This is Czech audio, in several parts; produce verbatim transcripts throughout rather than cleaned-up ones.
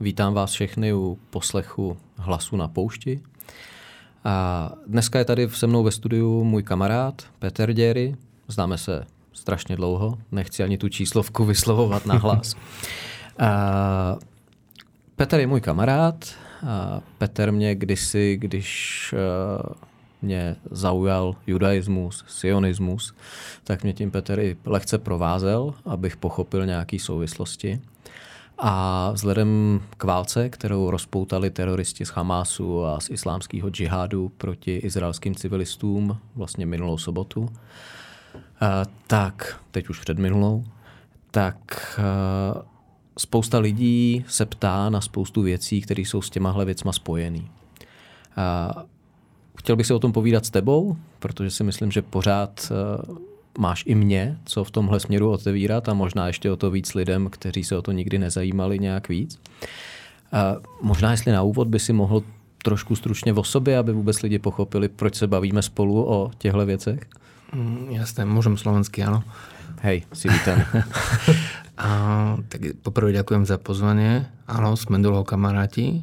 vítám vás všechny u poslechu Hlasu na poušti. Uh, dneska je tady se mnou ve studiu můj kamarád Peter Děry, známe se strašně dlouho, nechci ani tu číslovku vyslovovat na hlas. Uh, Peter je můj kamarád, uh, Peter mě kdysi, když uh, mě zaujal judaismus, sionismus, tak mě tím Petr i lehce provázel, abych pochopil nějaké souvislosti. A vzhledem k válce, kterou rozpoutali teroristi z Hamásu a z islámského džihádu proti izraelským civilistům vlastně minulou sobotu, tak teď už před minulou, tak spousta lidí se ptá na spoustu věcí, které jsou s těmahle věcma spojený. Chtěl bych se o tom povídat s tebou, protože si myslím, že pořád uh, máš i mě, co v tomhle směru otevírat a možná ještě o to víc lidem, kteří se o to nikdy nezajímali nějak víc. Uh, možná jestli na úvod by si mohl trošku stručně o sobě, aby vůbec lidi pochopili, proč se bavíme spolu o těchto věcech. Mm, jasné, můžem slovensky, ano. Hej, si vítan. A, tak poprvé děkujem za pozvanie. Ano, jsme dlouho kamaráti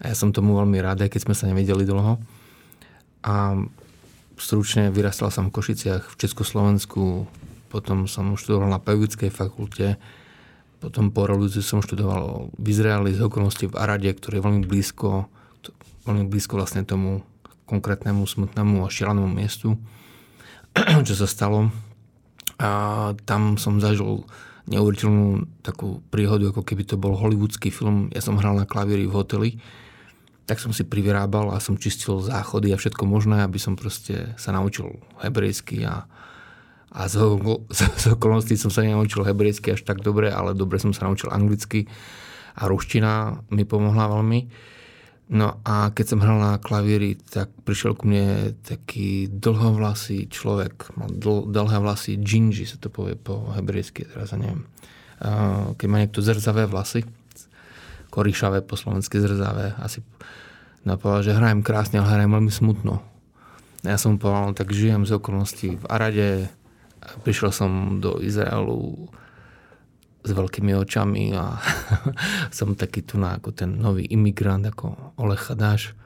a já jsem tomu velmi rád, keď jsme se neviděli dlouho. A stručne vyrastal som v Košiciach, v Československu, potom som študoval na pedagogickej fakulte, potom po revolúcii som študoval v Izraeli, z okolností v Arade, ktoré je veľmi blízko, veľmi blízko vlastne tomu konkrétnemu smutnému a šialenému miestu, čo sa stalo. A tam som zažil neuveriteľnú takú príhodu, ako keby to bol hollywoodský film. Ja som hral na klavíri v hoteli, tak som si privyrábal a som čistil záchody a všetko možné, aby som proste sa naučil hebrejsky a, a z, z, z okolností som sa nenaučil hebrejsky až tak dobre, ale dobre som sa naučil anglicky a ruština mi pomohla veľmi. No a keď som hral na klavíri, tak prišiel ku mne taký dlhovlasý človek, mal dl, dlhé vlasy, džinži sa to povie po hebrejsky, teraz ja neviem. Keď má niekto zrzavé vlasy, koryšavé, po slovensky zrzavé. Asi napovedal, že hrajem krásne, ale hrajem veľmi smutno. Ja som mu povedal, tak žijem z okolností v Arade. Prišiel som do Izraelu s veľkými očami a som taký tuná ako ten nový imigrant, ako Oleh Chadáš.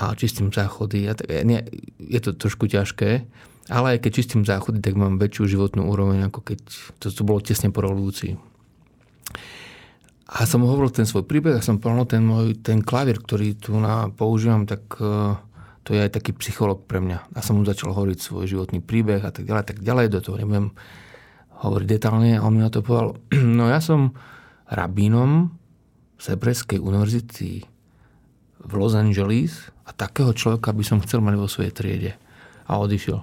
A čistím záchody. A tak, nie, je to trošku ťažké, ale aj keď čistím záchody, tak mám väčšiu životnú úroveň, ako keď to, to bolo tesne po revolúcii. A som hovoril ten svoj príbeh a som povedal, ten môj, ten klavír, ktorý tu na, používam, tak to je aj taký psycholog pre mňa. A som mu začal hovoriť svoj životný príbeh a tak ďalej, tak ďalej, do toho nebudem hovoriť detálne. A on mi na to povedal, no ja som rabínom z Hebrejskej univerzity v Los Angeles a takého človeka by som chcel mať vo svojej triede. A odišiel.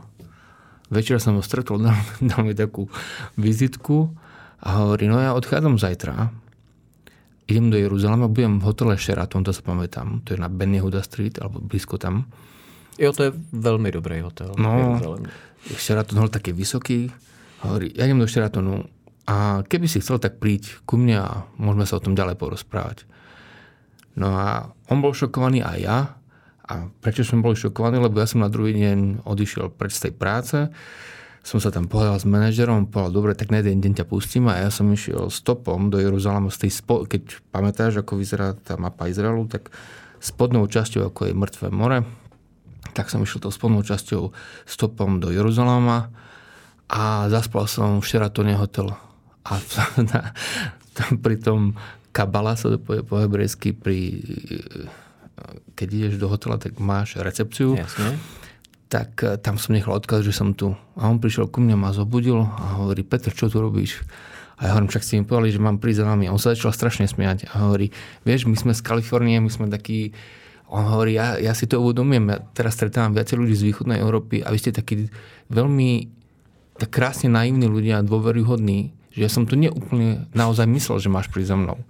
Večera som ho stretol, dal, dal mi takú vizitku a hovorí, no ja odchádzam zajtra. Idem do Jeruzalema, budem v hotele Sheraton, to sa pamätám, to je na Ben Yehuda Street, alebo blízko tam. Jo, to je veľmi dobrý hotel. No, Sheraton hol taký vysoký, hovorí, ja idem do Sheratonu a keby si chcel, tak príď ku mne a môžeme sa o tom ďalej porozprávať. No a on bol šokovaný a ja. A prečo som bol šokovaný, lebo ja som na druhý deň odišiel preč z tej práce, som sa tam pohľadal s manažerom, povedal, dobre, tak na jeden deň ťa pustím a ja som išiel stopom do Jeruzalema z tej spo- keď pamätáš, ako vyzerá tá mapa Izraelu, tak spodnou časťou, ako je Mŕtvé more, tak som išiel tou spodnou časťou stopom do Jeruzalema a zaspal som v Sheratone hotel. A na, tam pri tom kabala sa to povie po hebrejsky, pri, keď ideš do hotela, tak máš recepciu. Jasne. Tak tam som nechal odkaz, že som tu. A on prišiel ku mne, ma zobudil a hovorí, Petr, čo tu robíš? A ja hovorím, však si mi povedali, že mám prísť za nami. A on sa začal strašne smiať a hovorí, vieš, my sme z Kalifornie, my sme takí... On hovorí, ja, ja si to uvedomím, ja teraz stretávam viacej ľudí z východnej Európy a vy ste takí veľmi tak krásne naivní ľudia a dôveryhodní, že ja som tu neúplne naozaj myslel, že máš prísť za mnou.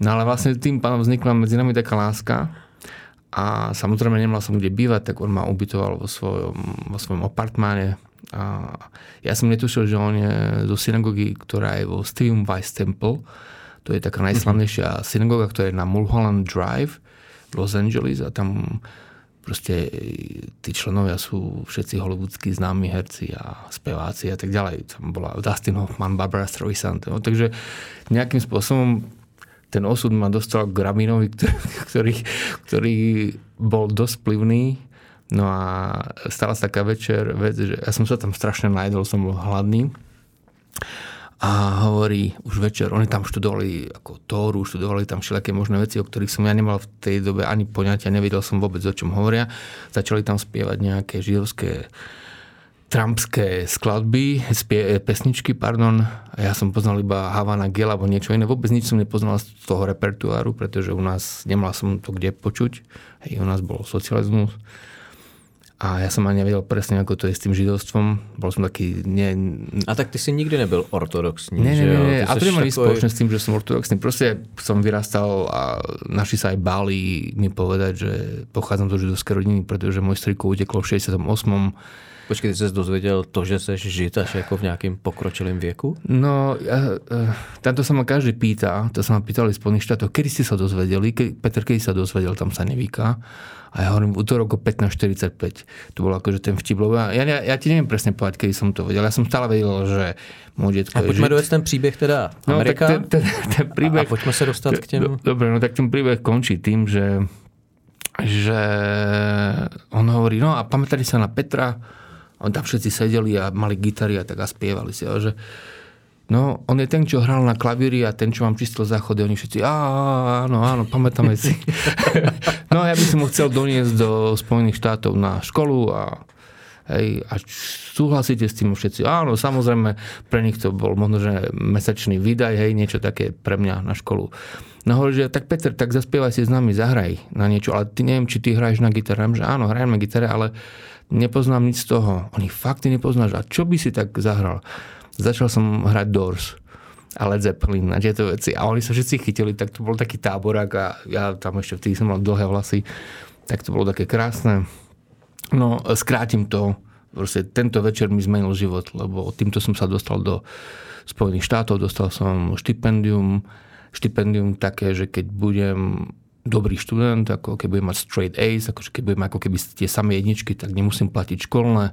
No ale vlastne tým pánom vznikla medzi nami taká láska a samozrejme nemala som kde bývať, tak on ma ubytoval vo svojom, vo svojom apartmáne. A ja som netušil, že on je zo synagogy, ktorá je vo Stream Vice Temple. To je taká najslavnejšia synagoga, ktorá je na Mulholland Drive v Los Angeles a tam proste tí členovia sú všetci hollywoodskí známi herci a speváci a tak ďalej. Tam bola Dustin Hoffman, Barbara Streisand. No, takže nejakým spôsobom ten osud ma dostal k Rabinovi, ktorý, ktorý bol dosť vplyvný. No a stala sa taká večer vec, že ja som sa tam strašne najedol, som bol hladný. A hovorí už večer, oni tam študovali ako Tóru, študovali tam všelijaké možné veci, o ktorých som ja nemal v tej dobe ani poňatia, nevedel som vôbec, o čom hovoria. Začali tam spievať nejaké židovské trumpské skladby, spie, pesničky, pardon. Ja som poznal iba Havana Gela alebo niečo iné. Vôbec nič som nepoznal z toho repertoáru, pretože u nás nemal som to kde počuť. Hej, u nás bol socializmus. A ja som ani nevedel presne, ako to je s tým židovstvom. Bol som taký... Nie... A tak ty si nikdy nebyl ortodoxní, ne, že jo? Ne, ne, a to nemali takové... spoločné s tým, že som ortodoxný. Proste som vyrastal a naši sa aj báli mi povedať, že pochádzam zo židovskej rodiny, pretože môj strýko uteklo v šedesátém osmém Počkej, ty ses dozvěděl to, že seš žid až jako v nějakém pokročilém věku? No, tam to se ma každý pýta, to se ma pýtali v Spojených štátoch, kedy ste sa dozvedeli, Petr, kedy sa dozvedel, tam sa nevíká. A ja hovorím, v útorok o pätnásť štyridsaťpäť To bolo akože ten vtiplový. Ja, ja, ja ti neviem presne povedať, kedy som to vedel. Ja som stále vedel, že môj detko je žid. A pojďme dovést ten příběh teda Amerika. No, tak ten, ten, ten príbeh, a, a pojďme se dostat k těm... Dobre, no tak ten príbeh končí tým, že, že on hovorí, no a pamätali sa na Petra. A tam všetci sedeli a mali gitary a tak a spievali si. Že... No, on je ten, čo hral na klavíri a ten, čo vám čistil záchody. Oni všetci, áno, áno, pamätáme si. No, ja by som ho chcel doniesť do Spojených štátov na školu a, hej, a súhlasíte s tým všetci. Áno, samozrejme, pre nich to bol možno, že mesačný výdaj, hej, niečo také pre mňa na školu. No hovorí, že tak Peter, tak zaspievaj si s nami, zahraj na niečo. Ale ty neviem, či ty hráš na gitare. Že áno, hrajem na gitare, ale nepoznám nic z toho. Oni fakt nepoznáš. A čo by si tak zahral? Začal som hrať Doors a Led Zeppelin a tieto veci. A oni sa všetci chytili, tak to bol taký táborák a ja tam ešte vtedy som mal dlhé vlasy. Tak to bolo také krásne. No, skrátim to. Proste tento večer mi zmenil život, lebo týmto som sa dostal do Spojených štátov. Dostal som štipendium. Štipendium také, že keď budem... dobrý študent, ako keby mať straight A's, ako keby ako keby tie samé jedničky, tak nemusím platiť školné.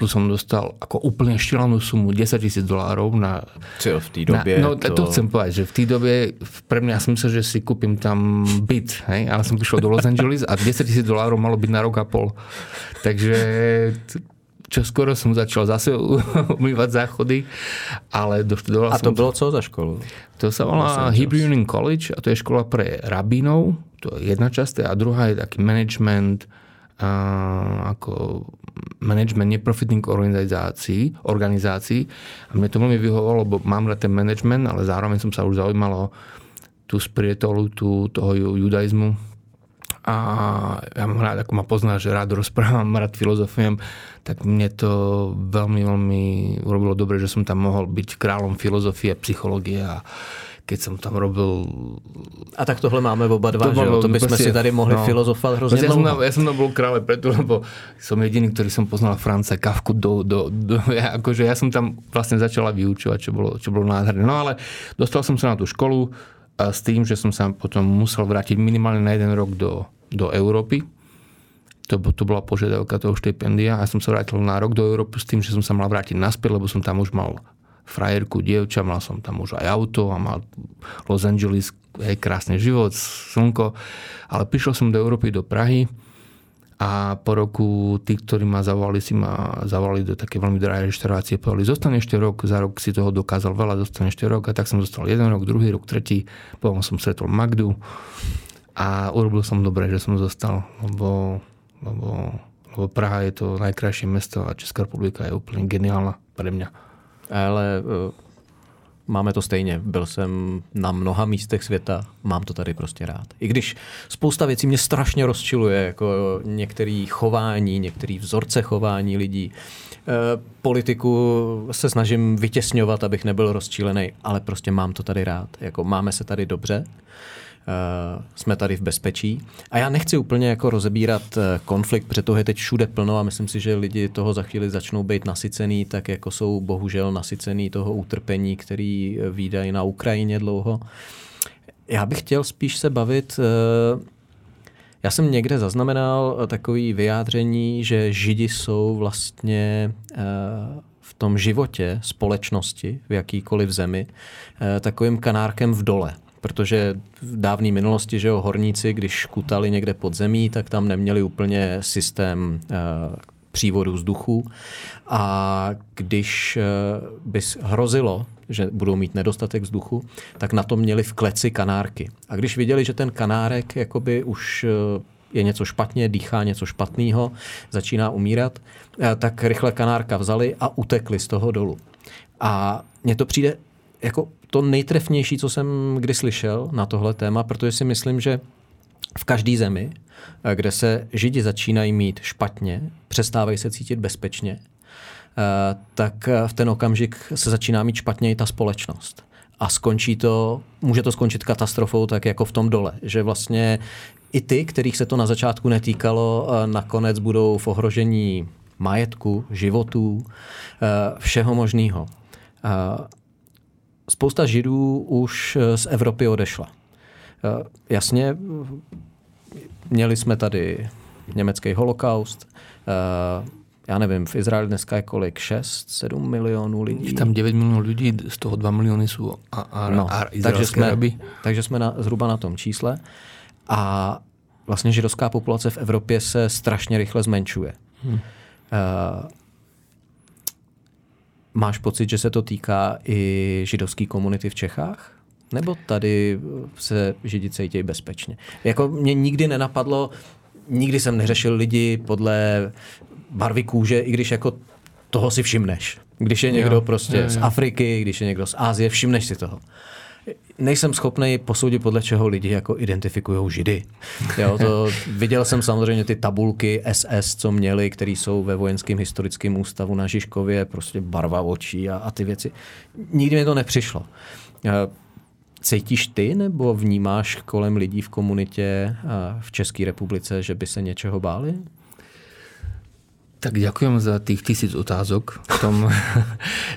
Plus som dostal ako úplne šílenú sumu desaťtisíc dolárov na čo v tej dobe. Na, no to... to chcem povedať, že v tej dobe pre mňa som myslel, že si kúpim tam byt, hej, ale som prišiel do Los Angeles a desaťtisíc dolárov malo byť na rok a pol. Takže čo skoro som začal zase umývať záchody, ale doštudoval som... A to som... bolo co za školu? To sa volá Hebrew Union College a to je škola pre rabínov, to je jedna časť, a druhá je taký management, uh, ako management neprofitných organizácií, organizácií. A mne to veľmi vyhovovalo, lebo mám rád ten management, ale zároveň som sa už zaujímal o tú sprietolu, tú, toho judaizmu. A ja mám rád, ako ma poznáš, že rád rozprávam, rád filozofujem, tak mne to veľmi, veľmi urobilo dobre, že som tam mohol byť kráľom filozofie, psychológie a keď som tam robil... A tak tohle máme oba dva, že jo? To by sme si tady mohli no, filozofovať hrozne dlouho. Ja som, ja som tam bol kráľ preto, lebo som jediný, ktorý som poznal Franca Kafku do... do, do ja, akože ja som tam vlastne začala vyučovať, čo bolo, čo bolo nádherné. No ale dostal som sa na tú školu a s tým, že som sa potom musel vrátiť minimálne na jeden rok do do Európy. To, to bola požiadavka toho štipendia a som sa vrátil na rok do Európy s tým, že som sa mal vrátiť naspäť, lebo som tam už mal frajerku, dievča, mal som tam už aj auto a mal Los Angeles, hej, krásny život, slnko. Ale prišiel som do Európy, do Prahy a po roku tí, ktorí ma zavolali, si ma zavolali do také veľmi drahé reštaurácie, povedali, zostane ešte rok, za rok si toho dokázal veľa, zostane ešte rok. A tak som zostal jeden rok, druhý rok, tretí, potom som stretol Magdu. A urobil som dobre, že som zostal, lebo, lebo, lebo Praha je to najkrajšie mesto a Česká republika je úplne geniálna pre mňa. Ale máme to stejně. Byl jsem na mnoha místech světa, mám to tady prostě rád. I když spousta věcí mě strašně rozčiluje, jako některé chování, některé vzorce chování lidí. Politiku se snažím vytěsňovat, abych nebyl rozčílený, ale prostě mám to tady rád. Jako máme se tady dobře, jsme tady v bezpečí. A já nechci úplně jako rozebírat konflikt, protože toho je teď všude plno a myslím si, že lidi toho za chvíli začnou být nasycený, tak jako jsou bohužel nasycený toho utrpení, který vídají na Ukrajině dlouho. Já bych chtěl spíš se bavit... Já jsem někde zaznamenal takové vyjádření, že Židi jsou vlastně v tom životě společnosti, v jakýkoliv zemi, takovým kanárkem v dole. Protože v dávné minulosti, že jo, horníci, když kutali někde pod zemí, tak tam neměli úplně systém přívodu vzduchu. A když by hrozilo, že budou mít nedostatek vzduchu, tak na to měli v kleci kanárky. A když viděli, že ten kanárek jakoby už je něco špatně, dýchá něco špatného, začíná umírat, tak rychle kanárka vzali a utekli z toho dolu. A mně to přijde jako to nejtrefnější, co jsem kdy slyšel na tohle téma, protože si myslím, že v každé zemi, kde se Židi začínají mít špatně, přestávají se cítit bezpečně, tak v ten okamžik se začíná mít špatně i ta společnost. A skončí to, může to skončit katastrofou tak jako v tom dole, že vlastně i ty, kterých se to na začátku netýkalo, nakonec budou v ohrožení majetku, životů, všeho možného. Spousta Židů už z Evropy odešla. Jasně, měli jsme tady německý holokaust, já nevím, v Izraeli dneska je kolik? šest, sedm milionů lidí. Je tam devět milionů lidí, z toho dva miliony jsou a, a, no, a izraelské Araby. Takže jsme na, zhruba na tom čísle. A vlastně židovská populace v Evropě se strašně rychle zmenšuje. Hmm. Uh, máš pocit, že se to týká i židovské komunity v Čechách? Nebo tady se Židi cítějí bezpečně? Jako mě nikdy nenapadlo, nikdy jsem neřešil lidi podle barvy kůže, i když jako toho si všimneš. Když je někdo jo, prostě jo, jo. z Afriky, když je někdo z Asie, všimneš si toho. Nejsem schopný posoudit, podle čeho lidi jako identifikujou Židy. Jo, to, viděl jsem samozřejmě ty tabulky S S, co měli, které jsou ve Vojenském historickém ústavu na Žižkově, prostě barva očí a, a ty věci. Nikdy mi to nepřišlo. Cítíš ty nebo vnímáš kolem lidí v komunitě v České republice, že by se něčeho báli? Tak ďakujem za tých tisíc otázok. Tom,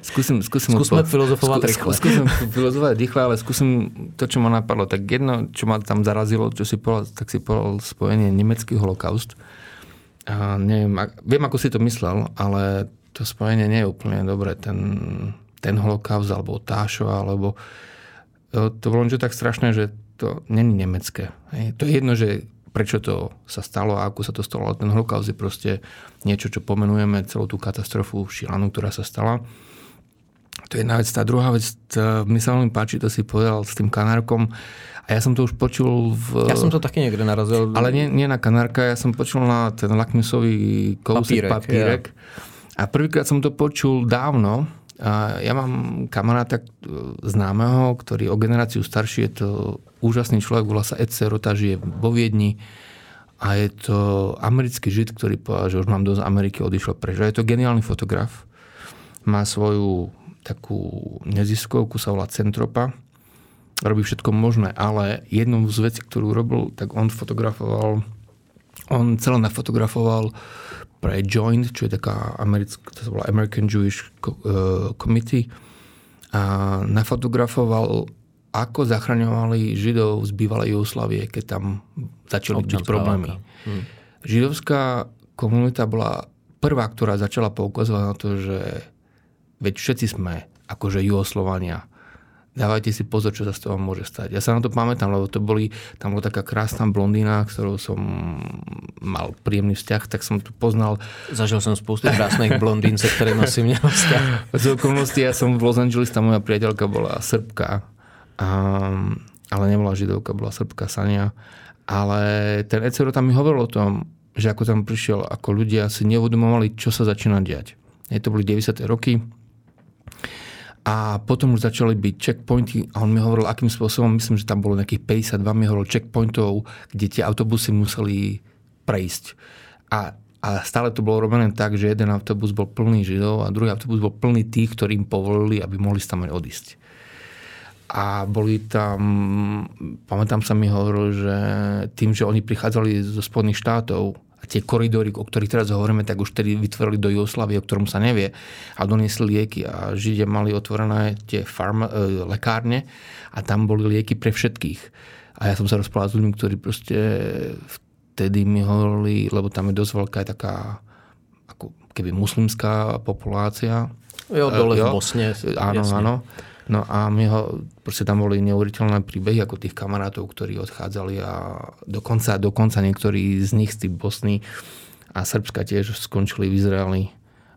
skúsim, skúsim skúsme odpo- filozofovať skú, rýchle. Skúsim filozofovať rýchle, ale skúsim to, čo ma napadlo. Tak jedno, čo ma tam zarazilo, čo si povedal, tak si povedal spojenie nemecký holokaust. A neviem, viem, ako si to myslel, ale to spojenie nie je úplne dobré. Ten, ten holokaust, alebo Tášova, alebo to bolo niečo tak strašné, že to není nemecké. To je jedno, že prečo to sa stalo a ako sa to stalo. Ten holokaust je proste niečo, čo pomenujeme, celú tú katastrofu šílanu, ktorá sa stala. To je jedna vec. Tá druhá vec, mi sa veľmi páči, to si povedal s tým kanárkom. A ja som to už počul v... Ja som to taky niekde narazil. Ale nie, nie na kanárka, ja som počul na ten lakmusový kousek papírek. papírek. Ja. A prvýkrát som to počul dávno. A ja mám kamaráta známeho, ktorý o generáciu starší, je to úžasný človek, volá sa Ed Serota, žije vo Viedni a je to americký Žid, ktorý povedal, že už mám dosť Ameriky, odišiel preč. Je to geniálny fotograf, má svoju takú neziskovku, sa volá Centropa, robí všetko možné, ale jednu z vecí, ktorú robil, tak on fotografoval, on celé nafotografoval pre Joint, čo je taká americká, to sa volá American Jewish Committee, a nafotografoval, ako zachraňovali Židov z bývalej Jugoslávie, keď tam začali byť problémy. Hmm. Židovská komunita bola prvá, ktorá začala poukazovať na to, že veď všetci sme akože Jugoslovania. Dávajte si pozor, čo sa z toho môže stať. Ja sa na to pamätám, lebo to boli, tam bola taká krásna blondína, ktorou som mal príjemný vzťah, tak som tu poznal. Zažil som spoustu krásnych blondín, se ktorým asi mňa vzťah. Z okolnosti ja som v Los Angeles, tam moja priateľka bola Srbka, um, ale nebola Židovka, bola Srbka, Sania. Ale ten Ecero tam mi hovoril o tom, že ako tam prišiel, ako ľudia si neuvedomovali, čo sa začína diať. Je to boli deväťdesiate roky. A potom už začali byť checkpointy a on mi hovoril, akým spôsobom, myslím, že tam bolo nejakých päťdesiatdva, mi hovoril checkpointov, kde tie autobusy museli prejsť. A, a stále to bolo robené tak, že jeden autobus bol plný Židov a druhý autobus bol plný tých, ktorí im povolili, aby mohli tam aj odísť. A boli tam, pamätám sa, mi hovoril, že tým, že oni prichádzali zo Spodných štátov, a tie koridory, o ktorých teraz hovoríme, tak už tedy vytvorili do Jugoslavie, o ktorom sa nevie, a doniesli lieky a Židia mali otvorené tie farma, e, lekárne a tam boli lieky pre všetkých. A ja som sa rozprával s ľuďmi, ktorí proste vtedy mi hovorili, lebo tam je dosť veľká taká ako keby muslimská populácia. Jo, dole e, jo. v Bosne. Áno, jasne. Áno. No a my ho, proste tam boli neuveriteľné príbehy ako tých kamarátov, ktorí odchádzali a dokonca, dokonca niektorí z nich z tých Bosny a Srbska tiež skončili v Izraeli.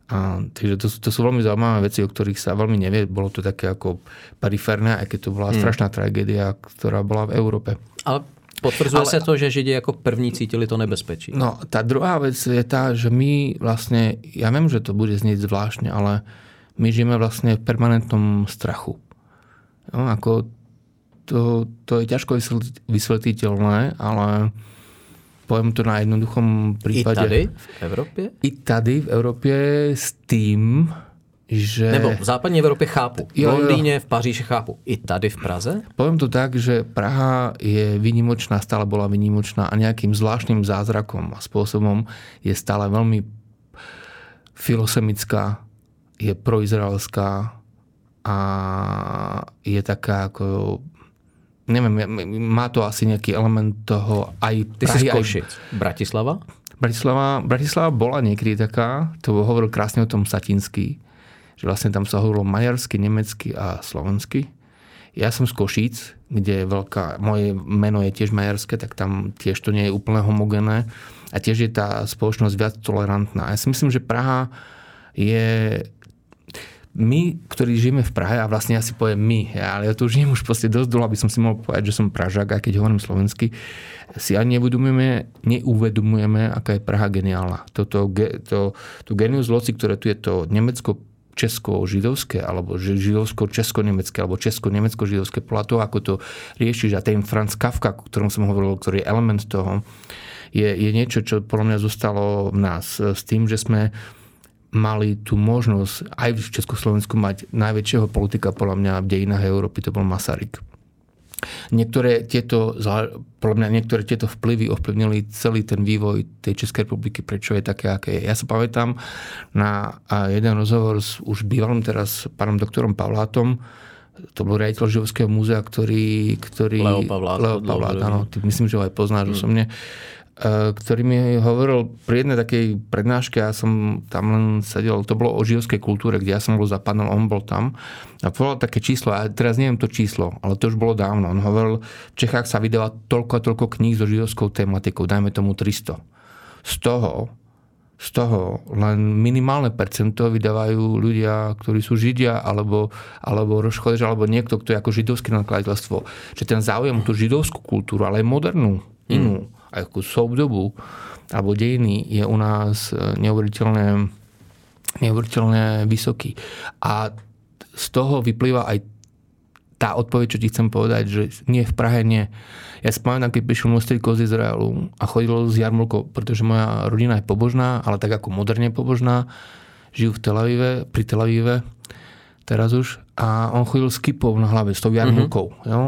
A, takže to, to sú veľmi zaujímavé veci, o ktorých sa veľmi nevie. Bolo to také ako periférne, aj keď to bola hmm. strašná tragédia, ktorá bola v Európe. Ale potvrzuje Ale, sa to, že Židi ako první cítili to nebezpečí. No, tá druhá vec je tá, že my vlastne, ja viem, že to bude znieť zvláštne, ale my žijeme vlastne v permanentnom strachu. No, ako to, to je ťažko vysvetliteľné, ale poviem to na jednoduchom prípade. I tady v Európe? I tady v Európe s tým, že... Nebo v západní Európe chápu. V Londýne, v Paříži chápu. I tady v Praze? Poviem to tak, že Praha je výnimočná, stále bola výnimočná a nejakým zvláštnym zázrakom a spôsobom je stále veľmi filosemická, je proizraelská a je taká ako... Neviem, má to asi nejaký element toho aj... Ty Prahy, si skošiť. Aj... Bratislava? Bratislava? Bratislava bola niekedy taká, to hovoril krásne o tom Satinský, že vlastne tam sa hovorilo maďarsky, nemecky a slovensky. Ja som z Košíc, kde je veľká... Moje meno je tiež maďarské, tak tam tiež to nie je úplne homogénne a tiež je tá spoločnosť viac tolerantná. Ja si myslím, že Praha je... My, ktorí žijeme v Prahe, a vlastne ja si poviem my, ale ja tu žijem už proste dosť dlho, aby som si mohol povedať, že som Pražák, aj keď hovorím slovensky, si ani neuvedomujeme, neuvedomujeme aká je Praha geniálna. Toto, to, to genius loci, ktoré tu je to nemecko-česko-židovské, alebo židovsko-česko-nemecké, alebo česko-nemecko-židovské, podľa toho, ako to riešiš. A ten Franz Kafka, o ktorom som hovoril, ktorý je element toho, je, je niečo, čo podľa mňa zostalo v nás s tým, že sme mali tú možnosť aj v Československu mať najväčšieho politika podľa mňa v dejinách Európy, to bol Masaryk. Niektoré tieto, podľa mňa niektoré tieto vplyvy ovplyvnili celý ten vývoj tej Českej republiky, prečo je také, aké je. Ja sa pamätám na jeden rozhovor s už bývalým teraz pánom doktorom Pavlátom, to bol riaditeľ Židovského múzea, ktorý... ktorý Leo Pavlát. Leo Pavlát, áno, myslím, že ho aj poznáš osobne. Mm. Ktorý mi hovoril pri jednej takej prednáške, ja som tam len sedel, to bolo o židovskej kultúre, kde ja som bol za pánom, on bol tam a povedal také číslo, ja teraz neviem to číslo, ale to už bolo dávno, on hovoril, v Čechách sa vydáva toľko a toľko kníh so židovskou tematikou, dajme tomu tristo. Z toho, z toho len minimálne percento vydávajú ľudia, ktorí sú židia, alebo, alebo rošchodež, alebo niekto, kto je ako židovské nakladateľstvo. Čiže ten záujem tú židovskú kultúru, ale aj modernú, inú, mm. ako soubdobu alebo dejiny je u nás neuveriteľne, neuveriteľne vysoký. A z toho vyplýva aj tá odpoveď, čo ti chcem povedať, že nie, v Prahe nie. Ja si pamätám, keď prišiel môj strýko z Izraelu a chodil s jarmulkou, pretože moja rodina je pobožná, ale tak ako moderne pobožná, žijú v Tel Avive, pri Tel Avive, teraz už, a on chodil s kipou na hlave, s tou jarmulkou. Mm-hmm. Jo?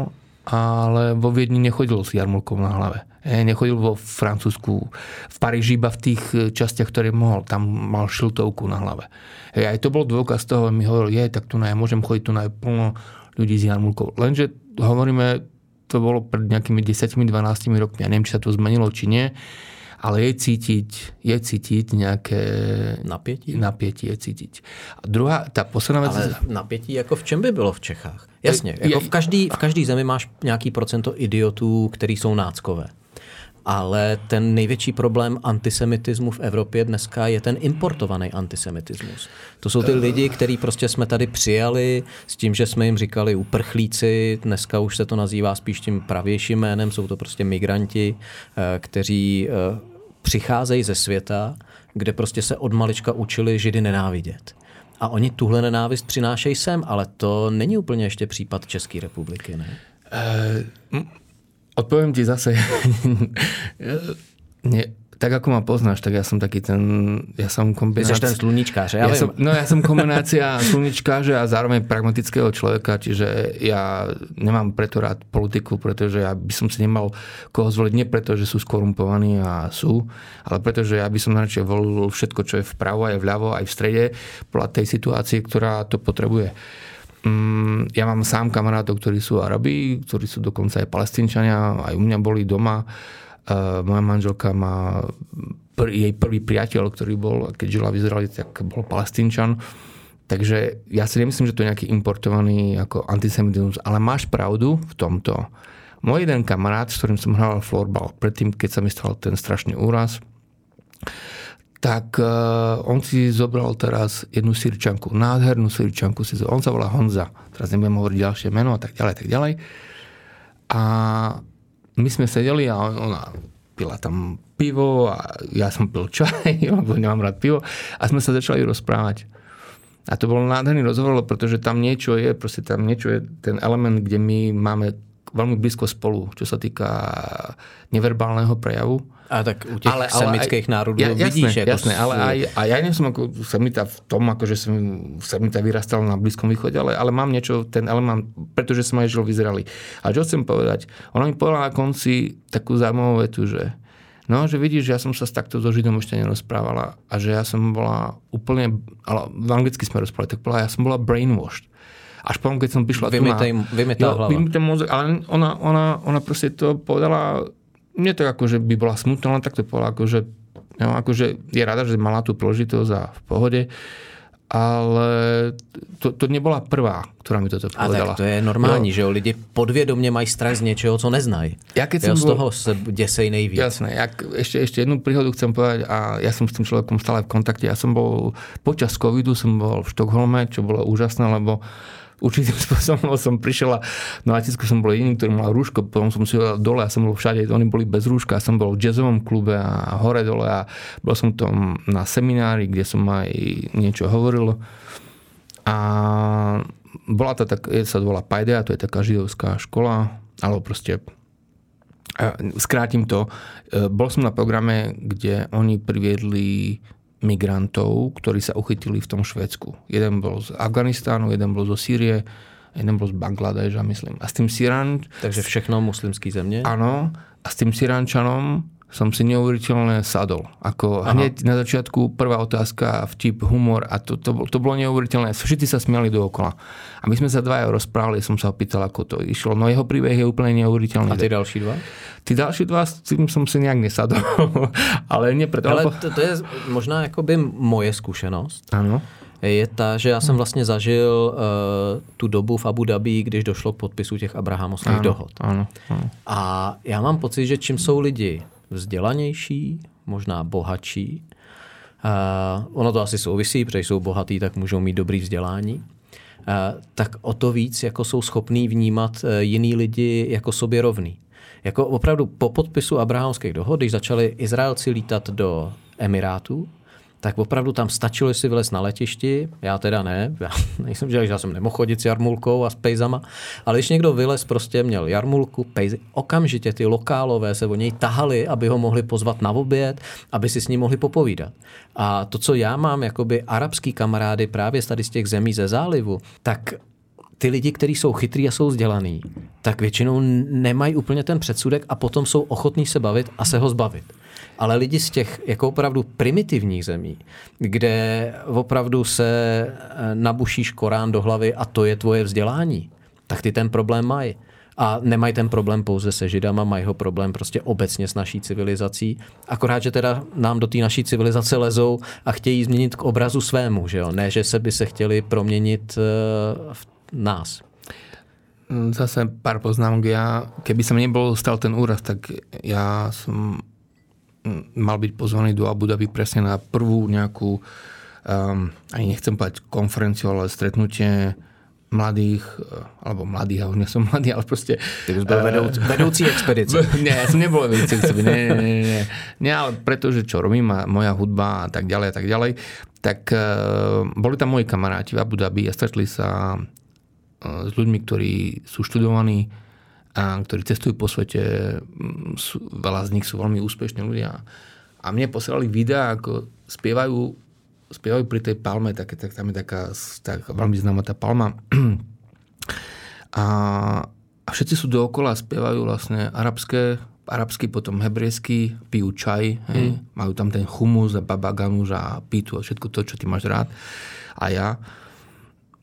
Ale vo Viedni nechodil s jarmulkou na hlave. Nechodil vo Francúzsku, v Paríži iba v tých častiach, ktoré mohol. Tam mal šiltovku na hlave. Hej, aj to bol dôkaz toho, mi hovoril, je, tak tu na ja môžem chodiť, tu na je plno ľudí s jarmulkou. Lenže hovoríme, to bolo pred nejakými desaťdvanásť rokmi. Ja neviem, či sa to zmenilo, či nie. Ale je cítiť, je cítiť nejaké... Napětí? Napětí je cítiť. A druhá, tá posledná vec... Ale napětí jako v čem by bylo v Čechách? Jasně, je, jako je, v každý, v každý zemi máš nějaký procento idiotů, který jsou náckové. Ale ten největší problém antisemitismu v Evropě dneska je ten importovaný antisemitismus. To jsou ty lidi, který prostě jsme tady přijali s tím, že jsme jim říkali uprchlíci, dneska už se to nazývá spíš tím pravějším jménem, jsou to prostě migranti, kteří přicházejí ze světa, kde prostě se od malička učili Židy nenávidět. A oni tuhle nenávist přinášejí sem, ale to není úplně ještě případ České republiky, ne? Uh, odpovím ti zase. Nie, tak ako ma poznáš, tak ja som taký ten, ja som kombinácia... Ty seš ten sluničkář, ja, ja som, No ja som kombinácia sluničkáře a zároveň pragmatického človeka, čiže ja nemám preto rád politiku, pretože ja by som si nemal koho zvoliť, nie preto, že sú skorumpovaní a sú, ale pretože ja by som radšej volil všetko, čo je vpravo, aj vľavo, aj v strede, podľa tej situácii, ktorá to potrebuje. Um, ja mám sám kamarátov, ktorí sú Arabi, ktorí sú dokonca aj Palestínčania, aj u mňa boli doma. Uh, moja manželka má pr- jej prvý priateľ, ktorý bol, keď žila v Izraeli, tak bol Palestínčan. Takže ja si nemyslím, že to je nejaký importovaný ako antisemitizmus, ale máš pravdu v tomto. Môj jeden kamarát, s ktorým som hral florbal, predtým, keď sa mi stal ten strašný úraz, tak uh, on si zobral teraz jednu Sýrčanku, nádhernú Sýrčanku. On sa volá Honza, teraz nebudem hovoriť ďalšie meno a tak ďalej, tak ďalej. A my sme sedeli a ona pila tam pivo a ja som pil čaj, lebo nemám rád pivo, a sme sa začali rozprávať. A to bol nádherný rozhovor, pretože tam niečo je, proste tam niečo je ten element, kde my máme veľmi blízko spolu, čo sa týka neverbálneho prejavu. A tak u tých ale, semických ale aj, národů ja, jasné, vidíš. Jasné, jasné, ale aj, a ja nie som ako semita v tom, akože som semita vyrastal na Blízkom východe, ale, ale mám niečo, ten element, pretože som aj žil v Izraeli. A čo chcem povedať? Ona mi povedala na konci takú zaujímavú vetu, že no, že vidíš, že ja som sa s takto so Židom ešte nerozprávala a že ja som bola úplne, ale v anglicky sme rozprávali, tak bola, ja som bola brainwashed. Až potom, keď som prišla tu na... Vymetá hlava. Ale ona, ona, ona proste to povedala... Nie tak akože by bola smutná, tak to povedala akože, no, akože je rada, že mala tú príležitosť a v pohode, ale to, to nebola prvá, ktorá mi toto povedala. A tak to je normální, no, že jo, lidi podvědomě mají strach z něčeho, co neznají. Ja keď jo, z bol... toho se děsej nejvíc. Jasné, ja ešte, ešte jednu príhodu chcem povedať a ja som s tým človekom stále v kontakte. Ja som bol, počas covidu som bol v Štokholme, čo bolo úžasné, lebo určitým spôsobom som prišiel a na letisku som bol jediný, ktorý mal rúško, potom som si ho dole a som bol všade, oni boli bez rúška, som bol v jazzovom klube a hore dole a bol som tam na seminári, kde som aj niečo hovoril a bola to tak, sa volá Paideia, to je taká židovská škola, alebo proste skrátim to, bol som na programe, kde oni priviedli migrantov, ktorí sa uchytili v tom Švédsku. Jeden bol z Afganistánu, jeden bol zo Sýrie, jeden bol z Bangladeža, myslím. A s tým Syran... Takže všechno muslimské země? Áno. A s tým Syrančanom som si neuveriteľne sadol. Ako Aha. hneď na začiatku prvá otázka, vtip, humor a to, to, to bolo neuveriteľné. Všetci sa smiali dookola. A my sme sa dvaja rozprávali, som sa opýtal, ako to išlo. No jeho príbeh je úplne neuveriteľný. A tie ďalší dva? Tí další dva, s tým som si nejak nesadol. Ale nie preto... Ale to, to je možná jakoby moje zkušenost. Ano. Je ta, že já jsem vlastně zažil uh, tu dobu v Abu Dhabi, když došlo k podpisu těch Abrahamovských dohod. Ano, ano. A já mám pocit, že čím jsou lidi vzdělanější, možná bohatší. Uh, ono to asi souvisí, protože jsou bohatí, tak můžou mít dobrý vzdělání. Uh, tak o to víc jako jsou schopní vnímat uh, jiný lidi jako sobě rovný. Jako opravdu po podpisu Abrahamských dohod, když začali Izraelci lítat do Emirátů, tak opravdu tam stačilo, si vylez na letišti, já teda ne, já nejsem žil, že já jsem nemohl chodit s jarmulkou a s pejzama, ale když někdo vylez, prostě měl jarmulku, pejzy, okamžitě ty lokálové se o něj tahali, aby ho mohli pozvat na oběd, aby si s ním mohli popovídat. A to, co já mám, jakoby arabský kamarády právě tady z těch zemí ze zálivu, tak ty lidi, kteří jsou chytrý a jsou vzdělaný, tak většinou nemají úplně ten předsudek a potom jsou ochotní se bavit a se ho zbavit. Ale lidi z těch jako opravdu primitivních zemí, kde opravdu se nabušíš Korán do hlavy a to je tvoje vzdělání, tak ty ten problém mají. A nemají ten problém pouze se Židama, mají ho problém prostě obecně s naší civilizací. Akorát, že teda nám do té naší civilizace lezou a chtějí změnit k obrazu svému, že jo? Ne, že se by se chtěli proměnit v nás. Zase pár poznámok. Ja, keby som nebol stal ten úraz, tak ja som mal byť pozvaný do Abu Dhabi presne na prvú nejakú, um, ani nechcem povedať konferenciu, ale stretnutie mladých, alebo mladých, já už nejsem mladý, ale prostě... Ty bys byl vedoucí, vedoucí expedice. Ne, já jsem nebyl vedoucí expedice, ne, ne, ne, ne. Ne, ale protože čo robím a moja hudba a tak ďalej, a tak ďalej, tak uh, boli tam moji kamaráti v Abu Dhabi a stretli sa uh, s ľuďmi, ktorí sú študovaní a ktorí cestujú po svete. Sú, veľa z nich sú veľmi úspešní ľudia. A mne posielali videá, ako spievajú spievajú pri tej palme, tak, tak tam je taká tak, veľmi známa tá palma. A, a všetci sú dookola, spievajú vlastne arabské, arabsky, potom hebrejsky, pijú čaj, hej. Mm. Majú tam ten chumus a baba ganúž a pítu a všetko to, čo ty máš rád. A ja.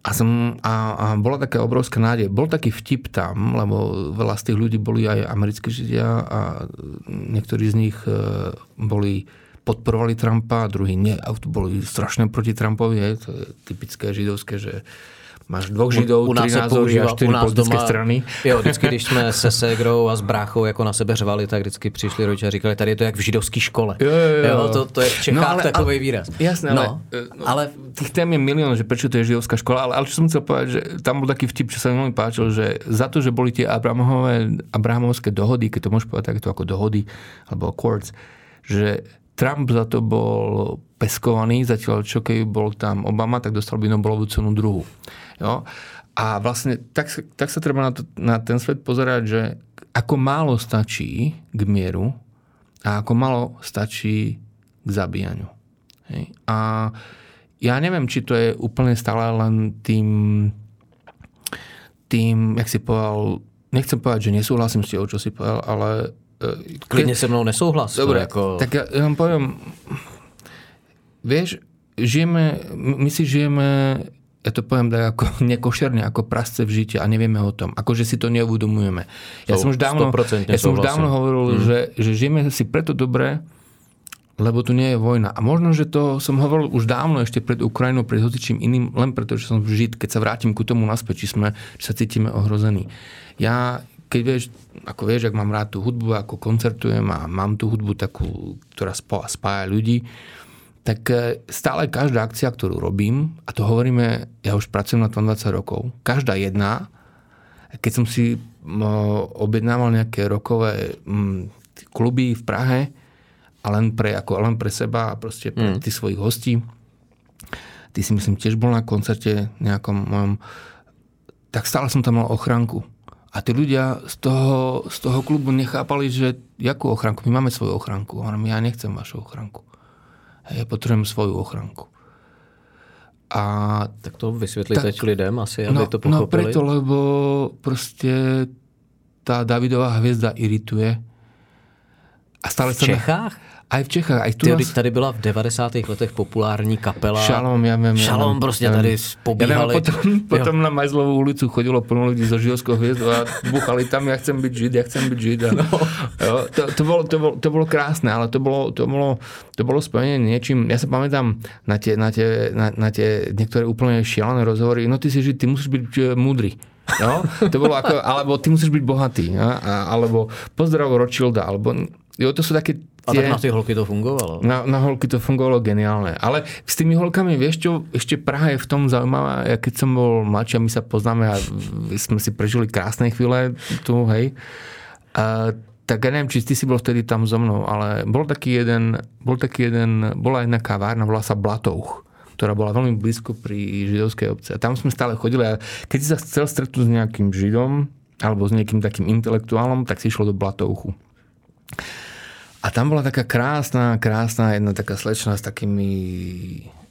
A, som, a, a bola taká obrovská nádej. Bol taký vtip tam, lebo veľa z tých ľudí boli aj americkí židia a niektorí z nich boli podporovali Trumpa, druhý ne, a boli strašné proti Trumpovi, hej, to je typické židovské, že máš dvoch židov, u, u nás tři názory a čtyři politické doma, strany. Jo, vždycky, když jsme se ségrou a s bráchou jako na sebe řvali, tak vždycky přišli rodiče a říkali, tady je to jak v židovské škole. Jo, jo, jo. Jo, to, to je v Čechách no, takovej výraz. Jasné, no, ale, no, ale těch tém je milion, že prečo to je židovská škola, ale, ale čo som chcel povedať, že tam byl taký vtip, čo sa mi páčil, že za to, že boli tie abrahamovské dohody, keď to môžeš povedať takto ako dohody, alebo accords, že Trump za to bol peskovaný, zatiaľ čo keď bol tam Obama, tak dostal by Nobelovú cenu druhú. Jo? A vlastne tak, tak sa treba na, to, na ten svet pozerať, že ako málo stačí k mieru a ako málo stačí k zabíjaniu. Hej? A ja neviem, či to je úplne stále len tým, tým, jak si povedal, nechcem povedať, že nesúhlasím s tebou, čo si povedal, ale klidně se mnou nesouhlas. Dobre, jako... tak já vám povím, víš, žijeme, my si žijeme, já to povím tak jako nekošerně, jako prasce v žitě a nevíme o tom, akože si to neuvědomujeme. Já jsem už dávno, já jsem už dávno hovoril, hmm. že, že žijeme si preto dobré, lebo tu nie je vojna. A možno, že to som hovoril už dávno ešte pred Ukrajinou, pred hocičím iným, len preto, že som Žid, keď sa vrátim ku tomu naspäť, či sme, či sa cítime ohrození. Ja keď vieš, ako vieš, ak mám rád tú hudbu, ako koncertujem a mám tú hudbu takú, ktorá spája ľudí, tak stále každá akcia, ktorú robím, a to hovoríme, ja už pracujem na tom dvadsať rokov, každá jedna, keď som si objednával nejaké rokové kluby v Prahe, a len pre, ako, len pre seba a proste pre mm. tých svojich hostí, ty si myslím tiež bol na koncerte nejakom mojom, tak stále som tam mal ochránku. A ty ľudia z toho, z toho klubu nechápali, že jakú ochránku? My máme svoju ochránku. Hovorím, ja nechcem vašu ochránku. Ja potrebujem svoju ochránku. A tak to vysvetlíte lidem asi, aby no, to pochopili. No preto, lebo proste tá Davidová hviezda irituje. A stále v Čechách? A i v Čechách. Aj tu nás... Tady byla v devadesátých letech populární kapela. Šalom, já vím. Šalom prostě já tady pobíhali. Já vím, potom, potom na Majzlovou ulicu chodilo plno lidí za židovskou hvězdou a buchali tam, já chcem být žid, já chcem být žid. A... No. Jo, to, to, bylo, to, bylo, to bylo krásné, ale to bylo, to bylo, to bylo spojené něčím. Já se pamätám na tě, na tě, na, na tě některé úplně šialené rozhovory. No ty si žid, ty musíš být múdry. No, to bolo ako, alebo ty musíš byť bohatý, a, a, alebo pozdrav Rothschilda, alebo jo, to sú také tie... A tak na tie holky to fungovalo. Na, na holky to fungovalo geniálne, ale s tými holkami, vieš čo, ešte Praha je v tom zaujímavá, ja keď som bol mladší a my sa poznáme a sme si prežili krásne chvíle tu, hej, a, tak ja neviem, či ty si bol vtedy tam so mnou, ale bol taký jeden, bol taký jeden, bola jedna kavárna, volá sa Blatouch, ktorá bola veľmi blízko pri židovskej obce. A tam sme stále chodili a keď si sa chcel stretnúť s nejakým židom alebo s nejakým takým intelektuálom, tak si išlo do Blatouchu. A tam bola taká krásna, krásna jedna taká slečna s takými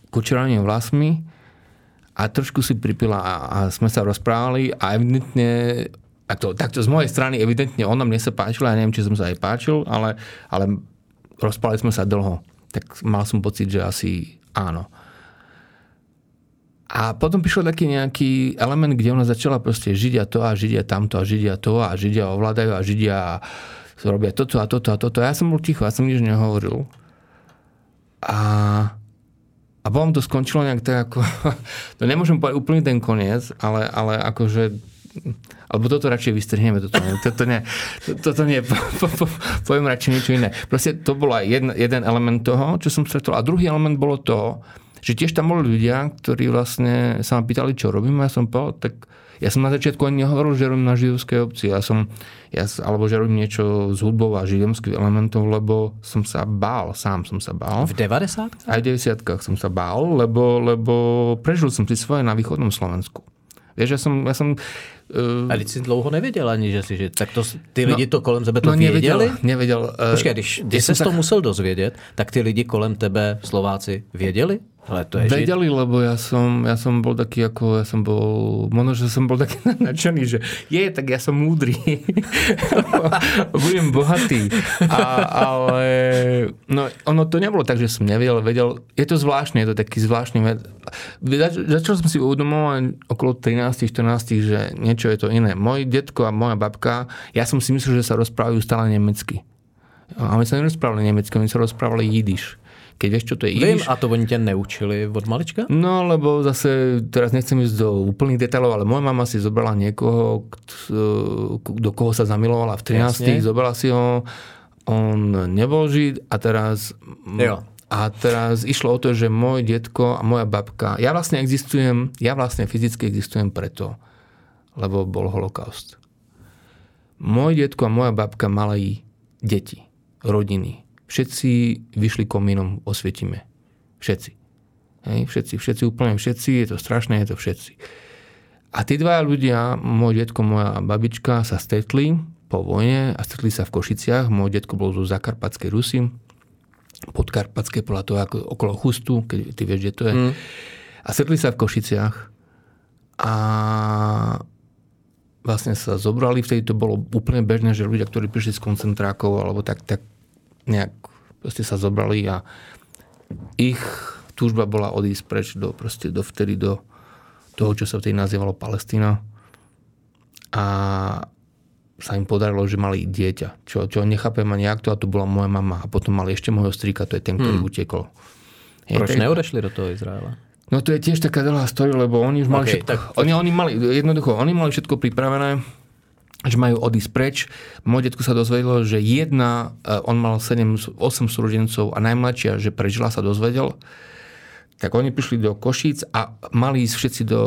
kočeranými vlasmi a trošku si pripila a, a sme sa rozprávali a evidentne, a to, takto z mojej strany evidentne ona mne sa páčila, ja neviem, či som sa aj páčil, ale, ale rozprávali sme sa dlho. Tak mal som pocit, že asi áno. A potom prišiel taký nejaký element, kde ona začala proste židia to a židia tamto a židia to a židia ovládajú a židia robia toto a toto a toto. Ja som bol ticho, ja som nič nehovoril. A, a potom to skončilo nejak tak ako... To nemôžem povedať úplný ten koniec, ale, ale akože... Alebo toto radšej vystrhneme, toto nie. Toto nie, toto nie po, po, poviem radšej niečo iné. Proste to bol aj jeden, jeden element toho, čo som stretol. A druhý element bolo to, Že tiež tam boli ľudia, ktorí vlastne sa ma pýtali, čo robím, a ja som povedal, tak ja som na začiatku ani nehovoril, že robím na židovskej obci, ja som, ja, alebo že robím niečo z hudbou a židovských elementov, lebo som sa bál, sám som sa bál. V devadesátkach? Aj v devadesátkach som sa bál, lebo, lebo prežil som si svoje na východnom Slovensku. Vieš, ja som... Ja som Uh, a teď jsi dlouho nevěděl ani, že si, že tak to, ty lidi no, to kolem sebe to no, věděli? Nevěděl, nevěděl. Uh, Počkej, když, když jsi tak... to musel dozvědět, tak ty lidi kolem tebe, Slováci, věděli? Hele, to je věděli, žid. Lebo já jsem, já jsem byl taky jako, já jsem byl, možno, že jsem byl taky nadšený, že je, tak já jsem moudrý, budem bohatý. A, ale no, ono to nebylo tak, že jsem nevěděl, věděl, je to zvláštní, je to taky zvláštní. Začal jsem si uvědomovat okolo třináct čtrnáct, že něco čo je to iné. Môj detko a moja babka, ja som si myslel, že sa rozprávajú stále nemecky. A my sa nerozprávali nemecky, my sa rozprávali jidiš. Keď vieš, čo to je jidiš... Vím, a to oni ťa neučili od malička? No, lebo zase, teraz nechcem ísť do úplných detailov, ale moja mama si zobrala niekoho, do koho sa zamilovala v třinácti, zobrala si ho, on nebol žid a teraz... Jo. A teraz išlo o to, že môj detko a moja babka, ja vlastne existujem, ja vlastne fyzicky existujem preto, lebo bol holokaust. Môj detko a moja babka mali deti, rodiny. Všetci vyšli komínom v Osvietime. Všetci. Hej, všetci, všetci, úplne všetci. Je to strašné, je to všetci. A tí dva ľudia, môj detko, moja babička, sa stretli po vojne a stretli sa v Košiciach. Môj detko bol zo Zakarpatskej Rusy, podkarpatskej podľa toho, okolo Chustu, keď ty vieš, kde to je. Mm. A stretli sa v Košiciach a vlastne sa zobrali, vtedy to bolo úplne bežné, že ľudia, ktorí prišli z koncentrákov alebo tak, tak nejak proste sa zobrali a ich túžba bola odísť preč do, proste do vtedy do toho, čo sa vtedy nazývalo Palestína a sa im podarilo, že mali dieťa, čo, čo nechápem ani jak to, a to bola moja mama a potom mali ešte môjho strýka, to je ten, ktorý hmm. utekol. Proč tak... neodešli do toho Izraela? No to je tiež taká dlhá story, lebo oni už mali okay, všetko, tak... oni, oni mali, jednoducho, oni mali všetko pripravené, že majú odísť preč. Môj detko sa dozvedel, že jedna, on mal sedem osem súrodencov a najmladšia, že prežila, sa dozvedel. Tak oni prišli do Košíc a mali ísť všetci do,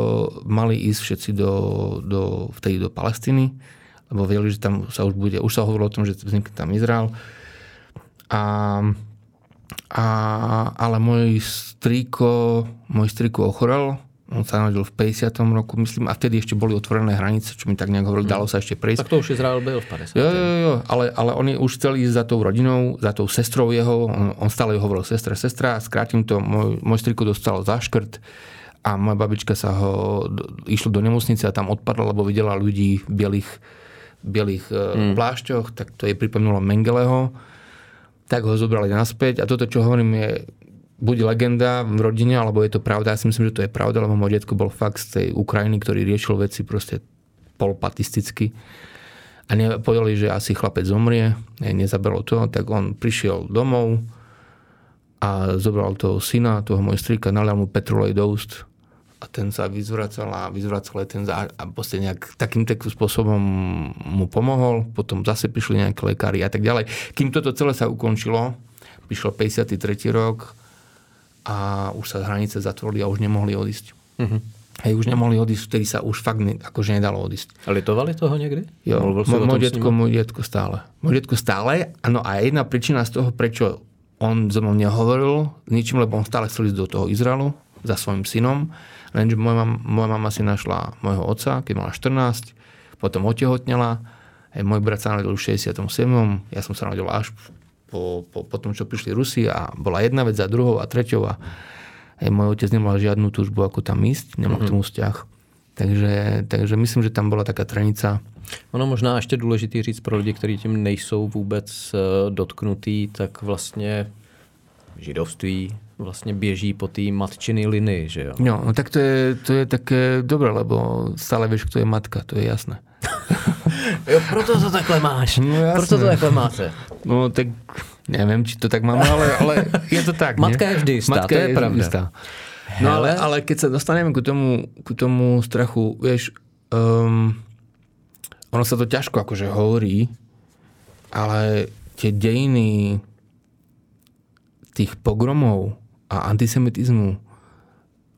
mali ísť všetci do, do, vtedy do Palestíny, lebo vedeli, že tam sa už bude, už sa hovorilo o tom, že vznikne tam Izrael. A... A, ale môj strýko, môj strýko ochorel, on sa narodil v päťdesiatom roku, myslím, a vtedy ešte boli otvorené hranice, čo mi tak nejak hovorili, dalo sa ešte prejsť. Tak to už Izrael byl v päťdesiatom. Jo, jo, jo, ale, ale oni už chceli ísť za tou rodinou, za tou sestrou jeho, on, on stále hovoril sestra, sestra, skrátim to, môj, môj strýko dostal záškrt a moja babička sa ho, išla do nemocnice a tam odpadla, lebo videla ľudí v bielých, bielých hmm. plášťoch, tak to jej pripomínalo Mengeleho. Tak ho zobrali naspäť a toto, čo hovorím, je buď legenda v rodine, alebo je to pravda. Ja si myslím, že to je pravda, lebo môj detko bol fakt z tej Ukrajiny, ktorý riešil veci proste polopatisticky. A ne, povedali, že asi chlapec zomrie, nezabelo to, tak on prišiel domov a zobral toho syna, toho môj strýka, nalial mu petrolej do úst a ten sa vyzvracal a vyzvracal ten zá... a proste nejak takým takým spôsobom mu pomohol, potom zase prišli nejaké lekári a tak ďalej. Kým toto celé sa ukončilo, prišiel päťdesiaty tretí rok a už sa hranice zatvorili a už nemohli odísť. Mm-hmm. Hej, už nemohli odísť, vtedy sa už fakt ne, akože nedalo odísť. A litovali toho niekde? Jo, môj detko, môj detko stále. Môj detko stále, áno, a jedna príčina z toho, prečo on so mnou nehovoril ničím, lebo on stále chcel ísť do toho Izraelu za svojim synom, lenže moja, moja mama si našla mojho otca, keď mala štrnásť, potom otehotnela, môj brat sa narodil v šesťdesiatom siedmom, ja som sa narodil až po, po, po tom, čo prišli Rusi a bola jedna vec za druhou a treťou a aj môj otec nemal žiadnu túžbu, ako tam ísť, nemal mm-hmm. k tomu vzťah. Takže, takže myslím, že tam byla taká tranica. Ono možná ještě důležitý říct pro lidi, kteří tím nejsou vůbec dotknutý, tak vlastně židovství vlastně běží po té matčiny linii, že jo? No, no tak to je, to je také dobré, lebo stále víš, kdo je matka, to je jasné. Jo, proto to takhle máš. No, proto to takhle máte. No tak nevím, či to tak máme, ale, ale je to tak, matka ne? Je vždy jistá, matka to je, je pravda. Jistá. No ale, ale keď se dostaneme k tomu, k tomu strachu, víš, um, ono se to ťažko jakože hovorí, ale tie dejiny tých pogromov a antisemitizmu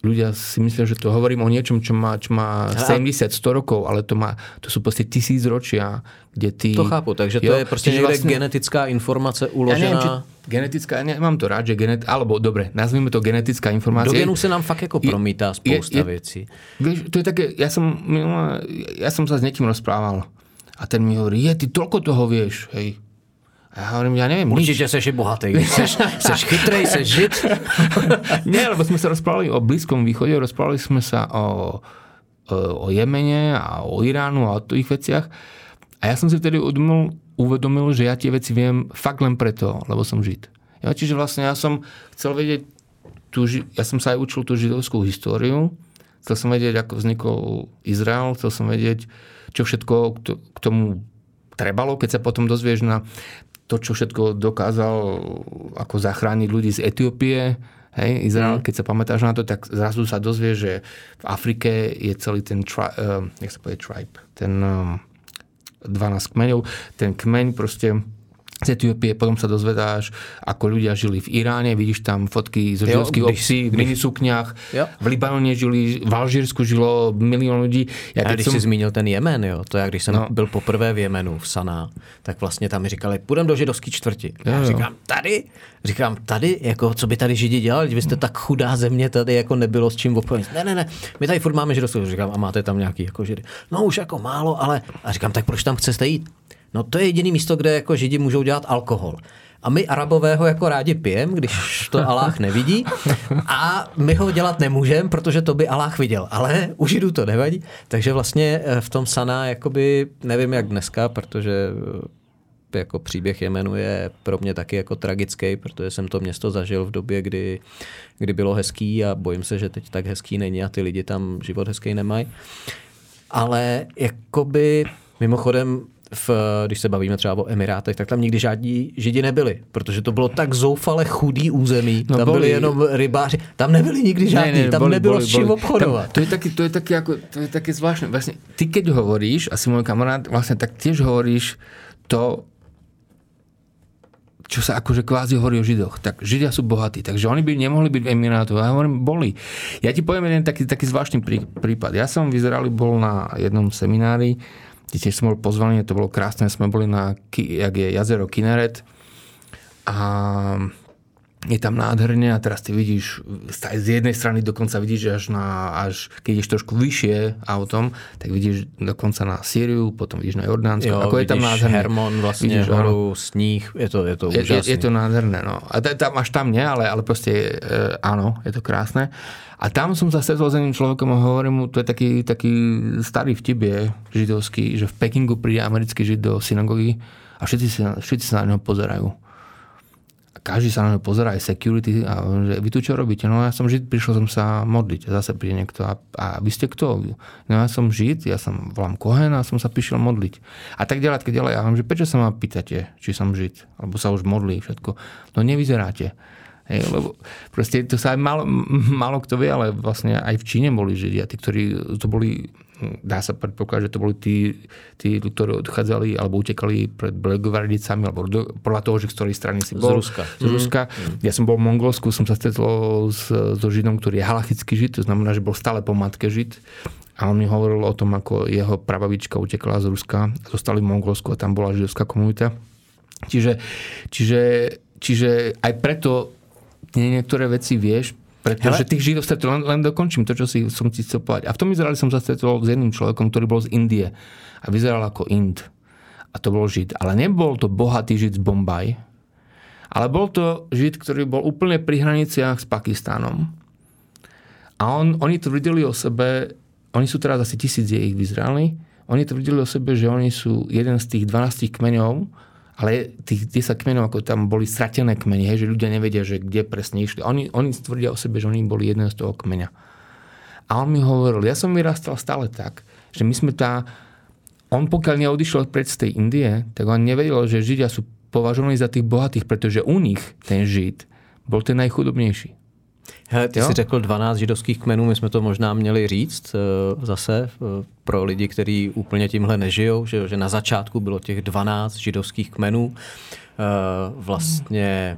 ľudia si myslia, že to hovorím o niečom, čo má, čo má sedemdesiat, sto rokov, ale to má, to sú proste tisícročia, kde ty... To chápu, takže to jo, je prostě niekde vlastne... genetická informace uložená... Ja neviem, či genetická, ja mám to rád, že genet... alebo dobre, nazvíme to genetická informácia. Do genu se nám fakt jako promítá spousta věcí. To je také, ja som, ja som sa s niekým rozprával a ten mi hovorí, je, ty toľko toho vieš, hej. Já hovorím, já nevím. Určitě seš bohatý, seš, seš chytrej, seš žid. Ne, lebo jsme se rozprávali o Blízkom východě, rozprávali jsme se o, o Jemene a o Iránu a o těch věcech. A já jsem si vtedy uvědomil, uvědomil, že já ty věci vím fakt len preto, lebo jsem žid. Jo, čiže vlastně já jsem chcel vědět, tu, já jsem se aj učil tu židovskou historii, chcel jsem vědět, jak vznikl Izrael, chcel jsem vědět, čo všetko k tomu trebalo, keď se potom dozvieš na to, čo všetko dokázal ako zachrániť ľudí z Etiópie, hej, Izrael, mm. keď sa pamätáš na to, tak zrazu sa dozvie, že v Afrike je celý ten tri, uh, jak sa povie tribe, ten uh, dvanásť kmeňov, ten kmeň proste z Etiópie, potom sa dozvedáš, ako ľudia žili v Iráne, vidíš tam fotky z židovských obcí, v minisukňách, v Libanone žili, v Alžírsku žilo milion ľudí. Ja, a když som... si zmínil ten Jemen, jo, to já když jsem no. byl poprvé v Jemenu, v Saná, tak vlastně tam mi říkali, půjdem do židovský čtvrti. Jo, já říkám, tady? Říkám, tady? Jako, co by tady židi dělali? Vy jste tak chudá země, tady jako nebylo s čím opovědět. Ne, ne, ne, my tady furt máme židovskou. Říkám, a máte tam nějaký jako židy? No už jako málo, ale... A říkám, tak proč tam chcete jít? No to je jediný místo, kde jako židi můžou dělat alkohol. A my Arabové ho jako rádi pijeme, když to Aláh nevidí. A my ho dělat nemůžeme, protože to by Aláh viděl. Ale u židů to nevadí. Takže vlastně v tom Saná, jakoby, nevím jak dneska, protože jako příběh Jemenu je pro mě taky jako tragický, protože jsem to město zažil v době, kdy, kdy bylo hezký a bojím se, že teď tak hezký není a ty lidi tam život hezký nemají. Ale jakoby mimochodem V, když se bavíme třeba o Emirátech, tak tam nikdy žádní židi nebyli, protože to bylo tak zoufale chudý území. No, tam boli, byli jenom rybáři, tam nebyli nikdy žádní, ne, ne, tam boli, nebylo boli, s čím obchodovat. To je taky, to je taky jako, to je taky zvláštní. Vlastně ty keď hovoríš, asi můj kamarád, vlastně tak tiež hovoríš to, čo sa akože kvázi hovorí o Židoch. Tak Židia sú bohatí, takže oni by nemohli byť v Emirátu. Ja hovorím, boli. Ja ti poviem jeden taký, taký zvláštny prí, prípad. Ja som v Izraeli bol na jednom seminári, tiež som bol pozvaný, to bolo krásne, sme boli na, jak je jazero Kinneret a je tam nádherné a teraz ty vidíš, z jednej strany dokonca vidíš až na, až keď ideš trošku vyššie autom, tak vidíš dokonca na Sýriu, potom vidíš na Jordánsko, jo, ako je tam nádherné. Hermon vlastne, vidíš horu, sníh, je to, je to úžasné. Je, je to nádherné, no. A tam až tam nie, ale, ale proste e, áno, je to krásne. A tam som sa stretol s jedným človekom a hovorím mu, to je taký, taký starý vtip je židovský, že v Pekingu príde americký žid do synagogy a všetci sa, všetci sa na neho pozerajú. A každý sa na neho pozerá, aj security. A že vy tu čo robíte? No ja som žid, prišiel som sa modliť. A zase príde niekto. A, a vy ste kto? No ja som žid, ja som volám Kohen a som sa prišiel modliť. A tak ďalej, tak ďalej. Ja vám, že prečo sa ma pýtate, či som žid? Alebo sa už modlí všetko. No nevyzeráte. Hej, lebo proste to sa aj málo, málo kto vie, ale vlastne aj v Číne boli Židia, tí, ktorí to boli, dá sa predpokladať, že to boli tí, tí ktorí odchádzali alebo utekali pred Bělohradicami, alebo do, podľa toho, že z ktorej strany si bol. Z Ruska. Z Ruska. Mm. Ja som bol v Mongolsku, som sa stretol so Židom, ktorý je halachický Žid, to znamená, že bol stále po matke Žid. A on mi hovoril o tom, ako jeho prababička utekala z Ruska, zostali v Mongolsku a tam bola židovská komunita. Čiže, čiže, čiže aj preto niektoré veci vieš, pretože Hele. tých židov stretol, len, len dokončím to, čo si som chcel povedať. A v tom Izraeli som sa stretol s jedným človekom, ktorý bol z Indie a vyzeral ako Ind. A to bol Žid. Ale nebol to bohatý Žid z Bombaj, ale bol to Žid, ktorý bol úplne pri hraniciach s Pakistánom. A on, oni tvrdili o sebe, oni sú teraz asi tisíc je ich v Izraeli, oni tvrdili o sebe, že oni sú jeden z tých dvanástich kmeňov, ale tých desať kmenov, ako tam boli stratené kmene, hej, že ľudia nevedia, že kde presne išli. Oni, oni tvrdia o sebe, že oni boli jeden z toho kmeňa. A on mi hovoril, ja som vyrastal stále tak, že my sme tá... On pokiaľ neodišiel pred z tej Indie, tak on nevedel, že Židia sú považovaní za tých bohatých, pretože u nich ten Žid bol ten najchudobnejší. Hele, ty jo? Jsi řekl dvanáct židovských kmenů, my jsme to možná měli říct zase pro lidi, kteří úplně tímhle nežijou, že na začátku bylo těch dvanáct židovských kmenů. Vlastně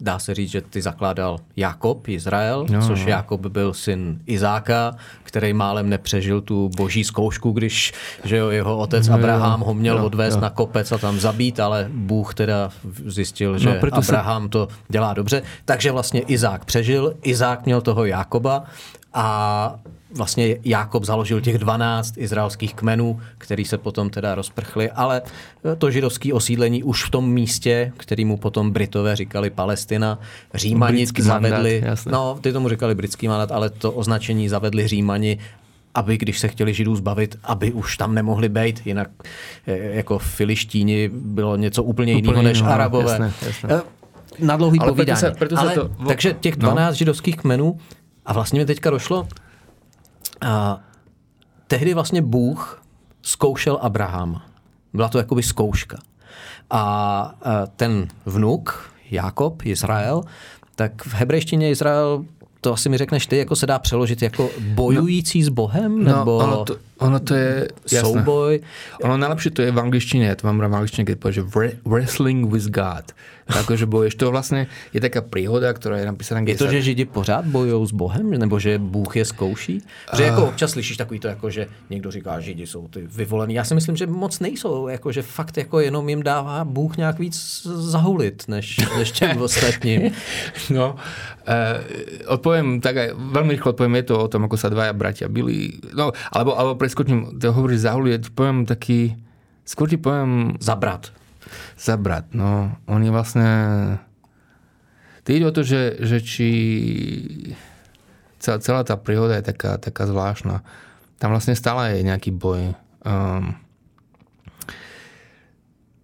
dá se říct, že ty zakládal Jakob, Izrael, no, což Jakob byl syn Izáka, který málem nepřežil tu boží zkoušku, když že jo, jeho otec no, Abraham ho měl no, odvést no. na kopec a tam zabít, ale Bůh teda zjistil, že no, Abraham se... to dělá dobře. Takže vlastně Izák přežil, Izák měl toho Jakoba a vlastně Jákob založil těch dvanáct izraelských kmenů, který se potom teda rozprchli, ale to židovské osídlení už v tom místě, kterému potom Britové říkali Palestina, Římani zavedli, mandát, no ty tomu říkali britský mandát, ale to označení zavedli Římani, aby když se chtěli Židů zbavit, aby už tam nemohli být, jinak jako Filištíni bylo něco úplně, úplně jiného než Arabové. Jasné, jasné. Na dlouhý ale povídání. Proto se, proto se ale, to... Takže těch dvanáct no. židovských kmenů a vlastně mi teďka došlo, a tehdy vlastně Bůh zkoušel Abrahama. Byla to jakoby zkouška. A ten vnuk, Jákob, Izrael, tak v hebrejštině Izrael, to asi mi řekneš ty, jako se dá přeložit jako bojující no, s Bohem? No, nebo ono to, ono to je souboj? Jasné. Ono nejlepší to je v angličtině, to mám v angličtině, když povíš, že wrestling with God. Takže bojuješ. To vlastně je taká příhoda, která je napísaná. Je to, že Židi pořád bojují s Bohem? Nebo že Bůh je zkouší? Protože jako občas slyšíš takový to, jako, že někdo říká, že Židi jsou ty vyvolený. Já si myslím, že moc nejsou. Jako, že fakt jako jenom jim dává Bůh nějak víc zahulit, než, než těm ostatním. No, eh, odpovím tak aj, velmi rychle odpovím, je to o tom, jako se dvaja bratia byli. No, alebo, alebo preskočím, to hovoríš zahulit, odpovím taky, skôr ti povím... Zabrat. Zabrat, no, oni vlastne... Ty ide o to, že, že či... Celá tá príhoda je taká, taká zvláštna. Tam vlastne stále je nejaký boj. Um...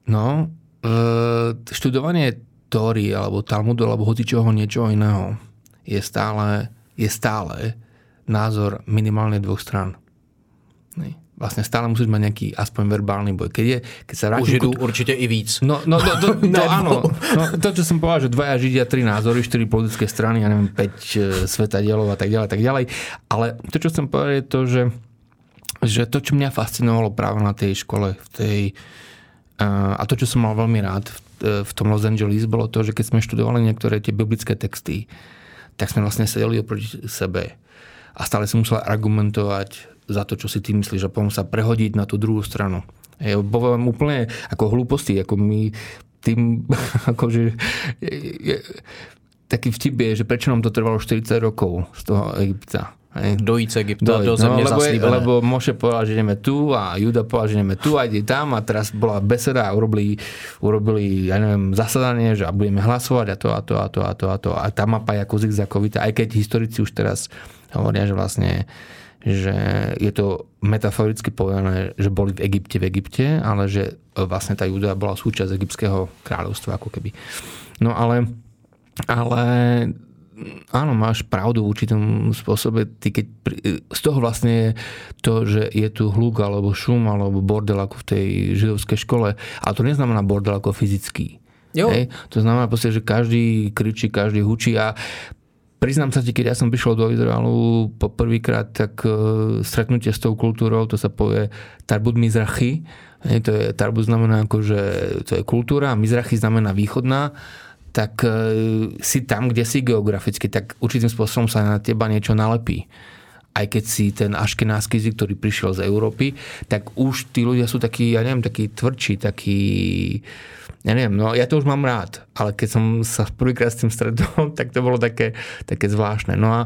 No, uh, študovanie Tóry, alebo Talmudu, alebo hocičoho niečoho iného je stále, je stále názor minimálne dvoch strán. Nej. Vlastně stále musíš mít nějaký aspoň verbální boj. Keď je, keď se vrátím... U Židů určitě i víc. No, no, no, to, to, to ano. No, to, co jsem povedal, že dvaja Židia, tři názory, čtyři politické strany, já nevím, pět světadělů a tak dále, tak dále. Ale to, co jsem povedal, je to, že, že to, co mě fascinovalo právě na té škole, v tej, a to, co jsem mal velmi rád v, v tom Los Angeles, bylo to, že keď jsme študovali některé ty biblické texty, tak jsme vlastně seděli oproti sebe a stále jsem musel argumentovat za to, čo si ty myslíš, a potom sa prehodiť na tú druhú stranu. Ja poviem úplne ako hlúposti, ako my tým, akože je, taký vtip je, že prečo nám to trvalo štyridsať rokov z toho Egypta. Dojít z Egypta do země no, zaslíbené. Lebo Moše povedal, že ideme tu a Juda povedal, že ideme tu a ide tam a teraz bola beseda a urobili, urobili ja neviem, zasadanie, že a budeme hlasovať a to a to a to a to a to a tá mapa je ako zigzakovita, aj keď historici už teraz hovoria, že vlastne že je to metaforicky povedané, že boli v Egypte v Egypte, ale že vlastne tá Júdea bola súčasť egyptského kráľovstva, ako keby. No ale, ale áno, máš pravdu v určitom spôsobe. Ty keď, z toho vlastne je to, že je tu hluk, alebo šum, alebo bordel ako v tej židovskej škole. A to neznamená bordel ako fyzický. Jo. Hej? To znamená proste, že každý kričí, každý hučí a priznám sa ti, keď ja som prišiel do Izraelu po prvýkrát, tak uh, stretnutie s tou kultúrou, to sa povie Tarbut Mizrachi. To je, Tarbut znamená ako, že to je kultúra, Mizrachi znamená východná. Tak uh, si tam, kde si geograficky, tak určitým spôsobom sa na teba niečo nalepí. Aj keď si ten aškenázsky jazyk, ktorý prišiel z Európy, tak už tí ľudia sú takí, ja neviem, takí tvrdší, takí... Ja neviem, no ja to už mám rád, ale keď som sa prvýkrát s tým stretol, tak to bolo také, také zvláštne. No a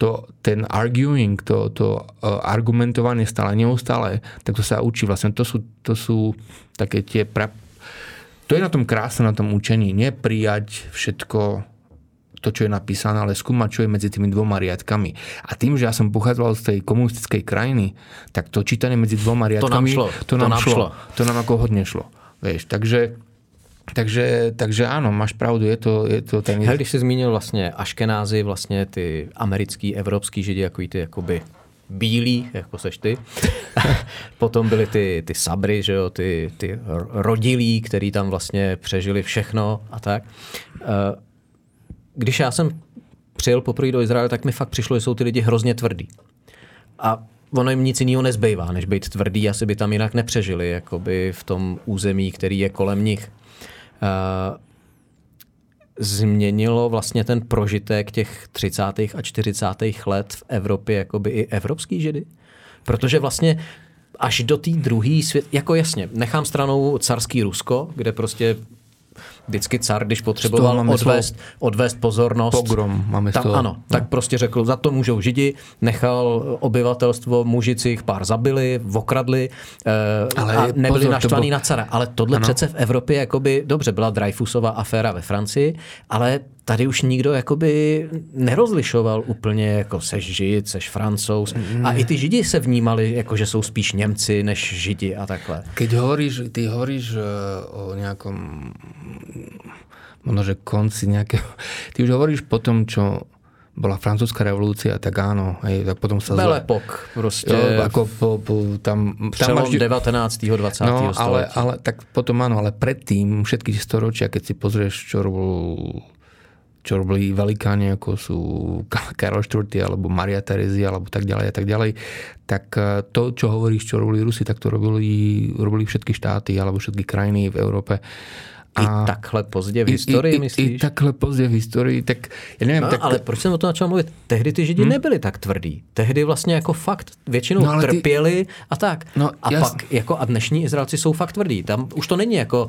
to, ten arguing, to, to argumentovanie stále, neustále, tak to sa učí vlastne. To sú, to sú také tie... Pra... To je na tom krásne, na tom učení. Nie prijať všetko to, čo je napísané, ale skúmať, čo je medzi tými dvoma riadkami. A tým, že ja som pochádzal z tej komunistickej krajiny, tak to čítanie medzi dvoma riadkami... To nám šlo. To nám, to nám šlo. šlo. To nám ako hodne šlo. Vieš, takže... Takže, takže ano, máš pravdu, je to, je to ten... Hele, když jsi zmínil vlastně Aškenázy, vlastně ty americký, evropský Židi, jako ty jakoby bílí, jako seš ty. Potom byly ty, ty sabry, že jo, ty, ty rodilí, který tam vlastně přežili všechno a tak. Když já jsem přijel poprvé do Izraele, tak mi fakt přišlo, že jsou ty lidi hrozně tvrdí. A ono jim nic jiného nezbývá, než být tvrdý, asi by tam jinak nepřežili, jakoby v tom území, který je kolem nich. Uh, změnilo vlastně ten prožitek těch třicátých a čtyřicátých let v Evropě, jakoby i evropský židy? Protože vlastně až do té druhé svět, jako jasně, nechám stranou carský Rusko, kde prostě vždycky car, když potřeboval odvést, odvést pozornost, pogrom, máme tam, ano, no. tak prostě řekl, za to můžou Židi, nechal obyvatelstvo, muži si jich pár zabili, okradli eh, ale a nebyli pozor, naštvaný byl... na cara. Ale tohle ano. přece v Evropě, jakoby, dobře, byla Dreyfusova aféra ve Francii, ale tady už nikdo jakoby nerozlišoval úplně, jako seš Žid, seš Francouz. Mm. A i ty Židi se vnímali, jako že jsou spíš Němci než Židi a takhle. Keď hovoríš, ty hovoríš uh, o nějakom možnože konci nejakého... Ty už hovoríš po tom, čo bola francúzska revolúcia, tak áno. Aj, tak potom sa Belle Époque proste. Jo, ako po, po, tam, tam až... devatenáctého a dvacátého No, století. Ale, ale tak potom áno, ale predtým všetky storočia, keď si pozrieš, čo robil... čo robili velikáni, ako sú Karol štvrtý alebo Maria Terezia alebo tak ďalej a tak ďalej, tak to, čo hovoríš, čo robili Rusi, tak to robili, robili všetky štáty alebo všetky krajiny v Európe. A I takhle pozdě v historii, i, i, myslíš? I takhle pozdě v historii, tak já nevím. No, tak... Ale proč jsem o tom začal mluvit? Tehdy ty Židi hmm? nebyli tak tvrdí. Tehdy vlastně jako fakt většinou no, trpěli ty... a tak. No, a jasn... pak jako a dnešní Izraelci jsou fakt tvrdí. Tam už to není jako,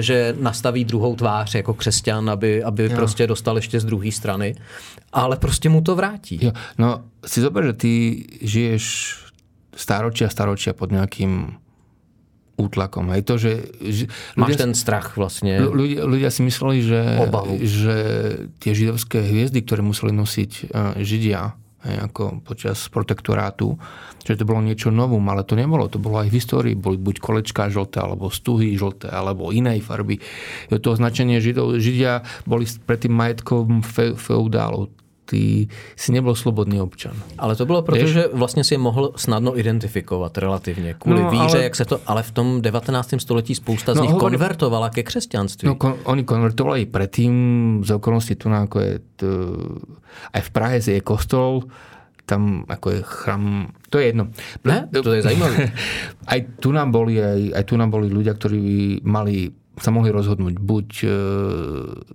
že nastaví druhou tvář jako křesťan, aby, aby prostě dostal ještě z druhé strany, ale prostě mu to vrátí. Jo. No si zober, že ty žiješ stáročí a stáročí pod nějakým útlakom. Hej. To, že, že, Máš ľudia, ten strach vlastne. Ľudia, ľudia si mysleli, že, že tie židovské hviezdy, ktoré museli nosiť Židia hej, ako počas protektorátu, že to bolo niečo novum, ale to nebolo. To bolo aj v histórii. Boli buď kolečká žlté, alebo stuhy žlté, alebo inej farby. Je to označenie Židov. Židia boli predtým majetkom fe, feudálov. Ty si nebyl slobodný občan. Ale to bylo proto, že vlastně si je mohl snadno identifikovat relativně. Kvůli no, víře, ale... jak se to... Ale v tom devatenáctém století spousta z no, nich hovor... konvertovala ke křesťanství. No, kon, oni konvertovali predtým z okolností tu na jako je... T... Aj v Prahe je kostol, tam jako je chrám... To je jedno. Ne? To je zajímavé. aj tu nám boli, aj, aj tu nám boli ľudia, ktorí mali... sa mohli rozhodnúť. Buď e,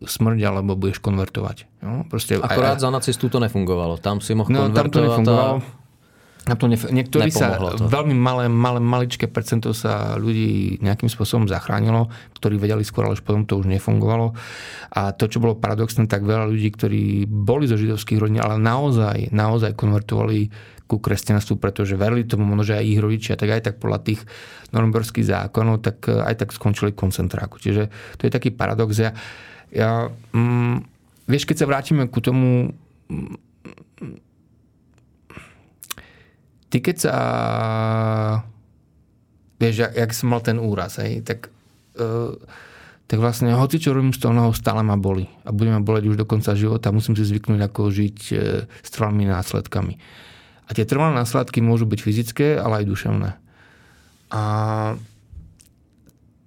smrť, alebo budeš konvertovať. No, proste, Akorát aj, za nacistů to nefungovalo. Tam si mohl no, konvertovat. Tam to nefungovalo. A... Tam to nef- Niektorí sa, to. veľmi malé, malé, maličké percento sa ľudí nejakým spôsobom zachránilo, ktorí vedeli skôr, ale už potom to už nefungovalo. A to, čo bolo paradoxné, tak veľa ľudí, ktorí boli zo židovských rodín, ale naozaj, naozaj konvertovali ku kresťanstvu, pretože verili tomu, že aj ich rodičia, tak aj tak podľa tých norimberských zákonov, tak aj tak skončili koncentráku. Čiže to je taký paradox. Ja, ja, mm, vieš, keď sa vrátime ku tomu... Ty keď sa... Vieš, jak, jak som mal ten úraz, hej, tak... Uh, tak vlastne, hoci čo robím s tou nohou, stále ma boli. A bude ma boleť už do konca života. Musím si zvyknúť, ako žiť uh, s trvalými následkami. A tie trvalé následky môžu byť fyzické, ale aj duševné. A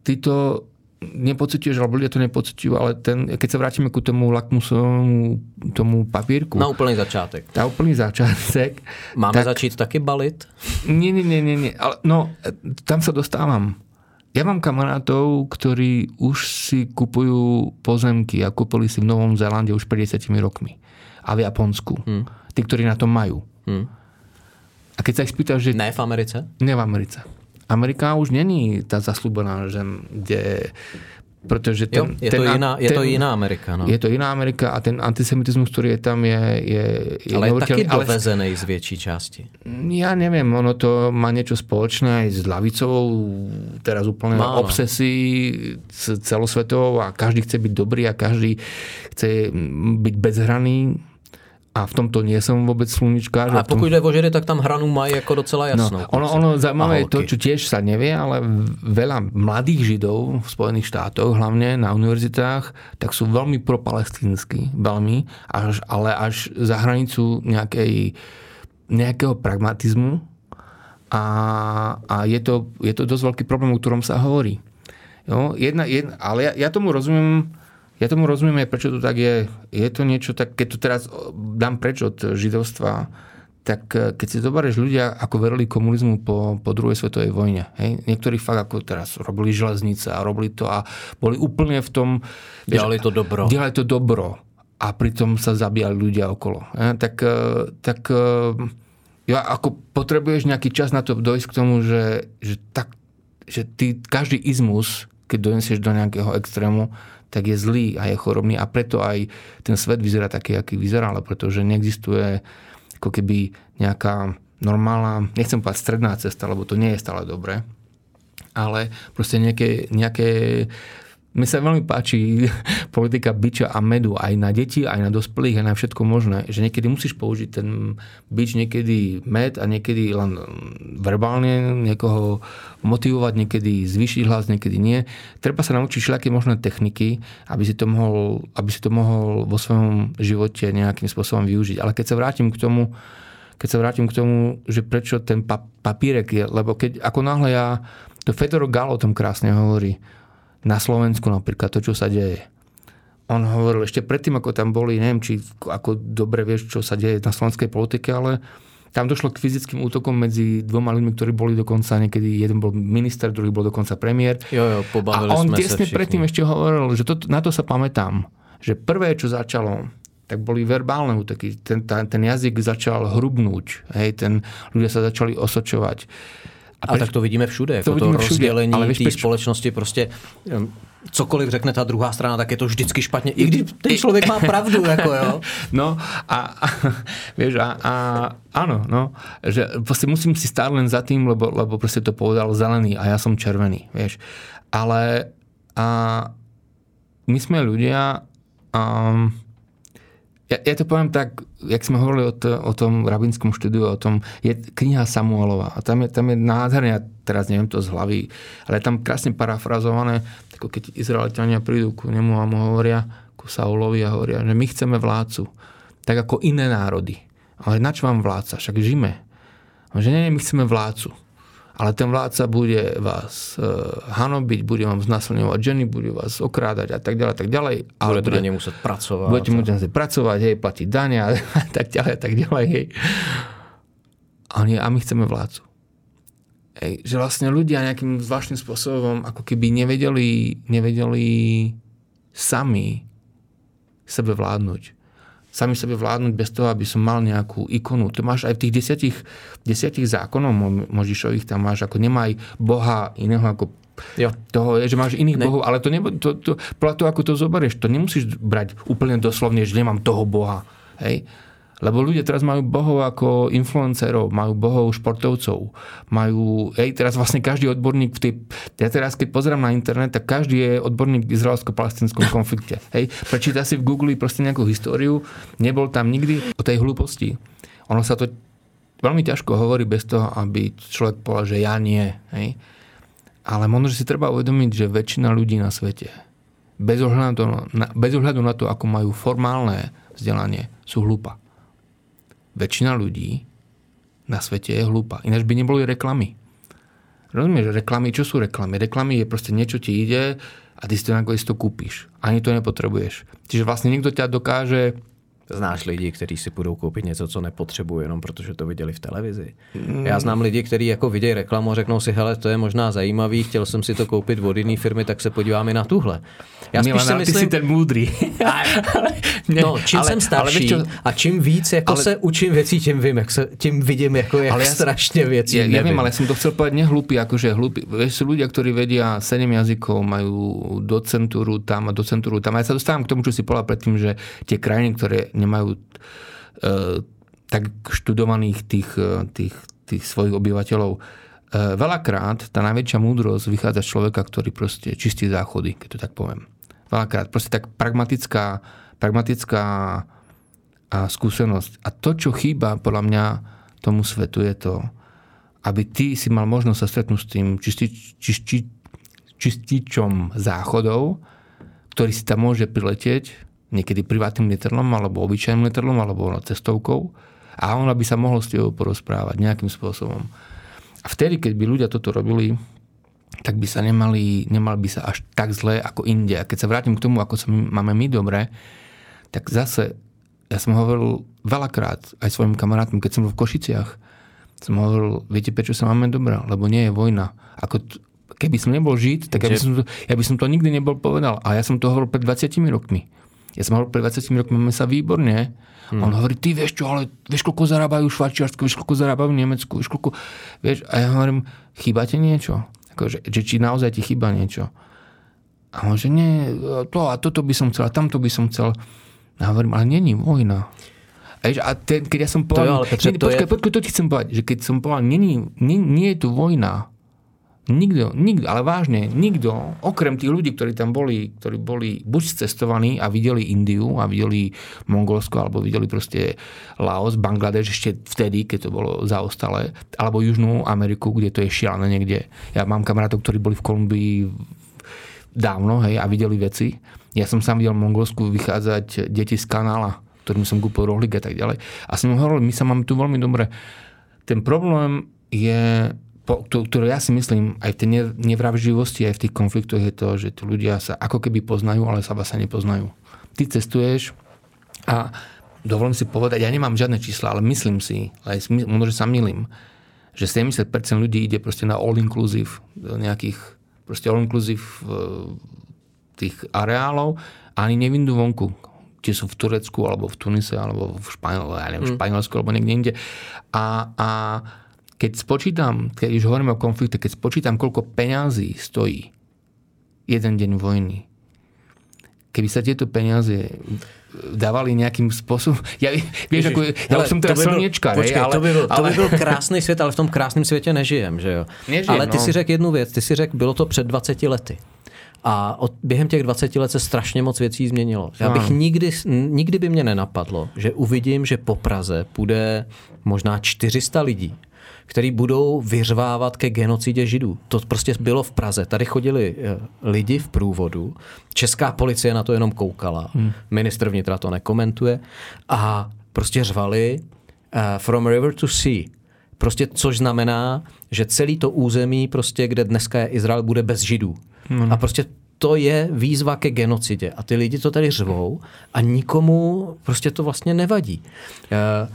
ty to nepociťuješ, alebo ľudia to nepociťujú, ale ten, keď sa vrátime ku tomu lakmusovému tomu papírku. Na úplný začátek. Na úplný začátek. Máme tak, začít taky balit? Nie, nie, nie, nie, nie. Ale, no, tam sa dostávam. Ja mám kamarátov, ktorí už si kupujú pozemky a kúpili si v Novom Zélande už pred desať rokmi. A v Japonsku. Hmm. Tí, ktorí na to majú. Hmm. A keď sa ich spýtaš, že... Ne v Americe? Ne v Americe. Amerika už není ta zaslúbená zem, kde... Protože ten, jo, je, ten, to jiná, je ten, to jiná Amerika. No. Je to jiná Amerika a ten antisemitismus, který je tam, je... je, je ale je taky dovezený ale... z větší části. Já nevím, ono to má něco společné s lavicovou, teraz úplně má, obsesí no. celosvětovou a každý chce být dobrý a každý chce být bezhraný. A v tomto nie som vôbec sluničkár. A pokud jde o Židy, tak tam hranu mají jako docela jasnou. No, ono, ono zaujímavé je to, čo tiež sa nevie, ale veľa mladých Židov v Spojených štátoch, hlavne na univerzitách, tak sú veľmi propalestínsky, veľmi, až, ale až za hranicu nejakej, nejakého pragmatizmu a, a je, to, je to dosť veľký problém, o ktorom sa hovorí. Jo, jedna, jedna, ale ja, ja tomu rozumiem... Ja tomu rozumiem, prečo to tak je. Je to niečo tak, keď to teraz dám preč od židovstva, tak keď si zoberieš ľudia, ako verili komunizmu po, po druhej svetovej vojne, hej? Niektorí fakt ako teraz robili železnice a robili to a boli úplne v tom... Dělali to dobro. Dělali to dobro a pritom sa zabíjali ľudia okolo. Hej? Tak, tak ja, ako potrebuješ nejaký čas na to dojsť k tomu, že, že, tak, že ty každý izmus, keď donesieš do nejakého extrému, tak je zlý a je chorobný a preto aj ten svet vyzerá taký, aký vyzerá, ale pretože neexistuje ako keby nejaká normálna, nechcem povedať stredná cesta, lebo to nie je stále dobré, ale proste nejaké, nejaké mi sa veľmi páči politika biča a medu aj na deti, aj na dospelých, aj na všetko možné, že niekedy musíš použiť ten bič, niekedy med a niekedy len verbálne niekoho motivovať, niekedy zvýšiť hlas, niekedy nie. Treba sa naučiť všelijaké možné techniky, aby si to mohol, aby si to mohol vo svojom živote nejakým spôsobom využiť. Ale keď sa vrátim k tomu, keď sa vrátim k tomu, že prečo ten papírek je, lebo keď ako náhle ja, to Fedor Gál o tom krásne hovorí, na Slovensku napríklad to, čo sa deje. On hovoril ešte predtým, ako tam boli, neviem, či ako dobre vieš, čo sa deje na slovenskej politike, ale tam došlo k fyzickým útokom medzi dvoma ľuďmi, ktorí boli dokonca niekedy, jeden bol minister, druhý bol dokonca premiér. Jo, jo, pobavili sme sa. A on tesne predtým ešte hovoril, že to, na to sa pamätám, že prvé, čo začalo, tak boli verbálne útoky. Ten, ten jazyk začal hrubnúť, hej, ten, ľudia sa začali osočovať. A, a tak to vidíme všude, to jako vidíme to rozdělení té společnosti, prostě cokoliv řekne ta druhá strana, tak je to vždycky špatně, i když ten člověk má pravdu, jako jo. No a, a vieš, a, a ano, no, že prostě musím si stát len za tým, lebo, lebo prostě to povedal zelený a já jsem červený, vieš. Ale a my jsme ľudia, a ja, ja to poviem tak, jak sme hovorili o, t- o tom rabínskom štúdiu, o tom, je kniha Samuelova a tam je, tam je nádherné, ja teraz neviem to z hlavy, ale tam krásne parafrazované, ako keď Izraelitania prídu ku nemu a mu hovoria, ku Saulovi a hovoria, že my chceme vládcu, tak ako iné národy. Ale na čo vám vládca? Však žijeme. A že nie, my chceme vládcu. Ale ten vládca bude vás hanobiť, bude vám znásilňovať ženy, bude vás okrádať a tak ďalej, tak ďalej. Ale budete bude, musieť pracovať. Budete musieť pracovať, hej, platiť dania a tak ďalej, tak ďalej, hej. A, nie, a my chceme vládcu. Hej, že vlastne ľudia nejakým zvláštnym spôsobom ako keby nevedeli, nevedeli sami sebe vládnuť. Sami sebe vládnuť bez toho, aby som mal nejakú ikonu. To máš aj v tých desiatich, desiatich zákonov Mojžišových, tam máš ako nemaj Boha iného ako jo. Toho, že máš iných ne. Bohov, ale to nebo, to, to, to, ako to zoberieš, to nemusíš brať úplne doslovne, že nemám toho Boha. Hej? Lebo ľudia teraz majú bohov ako influencerov, majú bohov športovcov, majú, hej, teraz vlastne každý odborník v tej, ja teraz keď pozerám na internet, tak každý je odborník v izraelsko-palestinskom konflikte, hej, prečíta si v Google proste nejakú históriu, nebol tam nikdy o tej hlúposti. Ono sa to veľmi ťažko hovorí bez toho, aby človek povedal, že ja nie, hej, ale možno, že si treba uvedomiť, že väčšina ľudí na svete, bez ohľadu na, bez ohľadu na to, ako majú formálne vzdelanie, sú hlúpa. Väčšina ľudí na svete je hlúpa. Ináč by neboli reklamy. Rozumieš, reklamy, čo sú reklamy? Reklamy je proste niečo ti ide a ty si to nakoniec to kúpiš. Ani to nepotrebuješ. Čiže vlastne niekto ťa dokáže... Znáš lidi, kteří si budou koupit něco, co nepotřebují, jenom protože to viděli v televizi. Mm. Já znám lidi, kteří jako vidějí reklamu a řeknou si, hele, to je možná zajímavý, chtěl jsem si to koupit od jiné firmy, tak se podívám i na tuhle. Já Milana, spíš si myslím, ty jsi ten moudrý. No, čím ale, jsem starší ale, a čím víc jako ale, se učím věcí, tím vím, jak se, tím vidím, jako jak ale já, strašně věcí. Já, já vím, ale jsem to chcel povedať nehlupý, jakože hlupý. Víš, ľudia, ktorí vedia sedem jazykov, majú docentúru tam a docentúru tam. A ja sa dostávam k tomu, čo si povedal predtým, že tie krajiny, ktoré nemajú e, tak študovaných tých, tých, tých svojich obyvateľov. E, veľakrát tá najväčšia múdrosť vychádza z človeka, ktorý proste čistí záchody, keď to tak poviem. Veľakrát. Proste tak pragmatická, pragmatická a skúsenosť. A to, čo chýba podľa mňa tomu svetu, je to, aby ty si mal možnosť sa stretnúť s tým čisti, čisti, čističom záchodov, ktorý si tam môže priletieť niekedy privátnym letadlom, alebo obyčajným letadlom, alebo cestovkou a on by sa mohol s tebou porozprávať nejakým spôsobom. A vtedy, keď by ľudia toto robili, tak by sa nemali, nemal by sa až tak zle ako inde. A keď sa vrátim k tomu, ako sa máme my dobre, tak zase, ja som hovoril, veľakrát aj svojim kamarátom, keď som bol v Košiciach, som hovoril, viete, prečo sa máme dobrá? Lebo nie je vojna. Ako t- keby som nebol Žid, tak ja by, som to, ja by som to nikdy nebol povedal. A ja som to hovoril pred dvadsiatimi rokmi. Ja som hovoril pred dvadsiatimi rokmi, máme sa výborne. Hmm. On hovorí, ty vieš čo, ale vieš, koľko zarábajú v Švajčiarsku, vieš, koľko zarábajú v Nemecku, vieš, koľko... Vieš, a ja hovorím, chýba ti niečo? Ako, že, že či naozaj ti chýba niečo? A on že nie, to a toto by som chcel, a tamto by som chcel. A hovorím, ale není vojna. A, a ten, keď ja som povedal... Počkaj, počkaj, to ti chcem povedať, že keď som povedal, není, nie, nie je tu vojna. Nikto, nikto, ale vážne, nikto, okrem tých ľudí, ktorí tam boli, ktorí boli buď cestovaní a videli Indiu a videli Mongolsko, alebo videli proste Laos, Bangladeš ešte vtedy, keď to bolo zaostalé, alebo Južnú Ameriku, kde to je šialené niekde. Ja mám kamarátov, ktorí boli v Kolumbii dávno, hej, a videli veci. Ja som sám videl v Mongolsku vychádzať deti z kanála, ktorým som kúpil rohlík a tak ďalej. A som hovoril, my sa máme tu veľmi dobre. Ten problém je... ktoré ja si myslím, aj v tej nevravživosti, aj v tých konfliktoch je to, že tí ľudia sa ako keby poznajú, ale sa vás sa nepoznajú. Ty cestuješ a dovolím si povedať, ja nemám žiadne čísla, ale myslím si, ale možno, že sa milím, že sedemdesiat percent ľudí ide proste na all-inclusive nejakých, proste all-inclusive tých areálov a ani nevindú vonku. Či sú v Turecku, alebo v Tunise, alebo v Španielsku, ja neviem, v Španielsku, alebo niekde inde. A, a Keď spočítam, keď už hovoríme o konflikte, keď spočítam, koľko peňazí stojí jeden deň vojny, keby sa tieto peniaze dávali nejakým spôsobom... Ja, vieš, Ježiš, ako, ja hele, som teda slniečka. Počkej, ale, to, by byl, ale... to by byl krásný svět, ale v tom krásném světě nežijem, že jo? Nežijem, ale ty no. si řekl jednu věc, ty si řekl, bylo to před dvaceti lety. A od, během těch dvaceti let se strašně moc věcí změnilo. Já bych nikdy, nikdy by mě nenapadlo, že uvidím, že po Praze půjde možná čtyři sta lidí, který budou vyřvávat ke genocidě Židů. To prostě bylo v Praze. Tady chodili lidi v průvodu, česká policie na to jenom koukala, hmm. ministr vnitra to nekomentuje a prostě řvali uh, from river to sea. Prostě což znamená, že celý to území, prostě, kde dneska je Izrael, bude bez Židů. Hmm. A prostě to je výzva ke genocidě. A ty lidi to tady řvou a nikomu prostě to vlastně nevadí. Uh,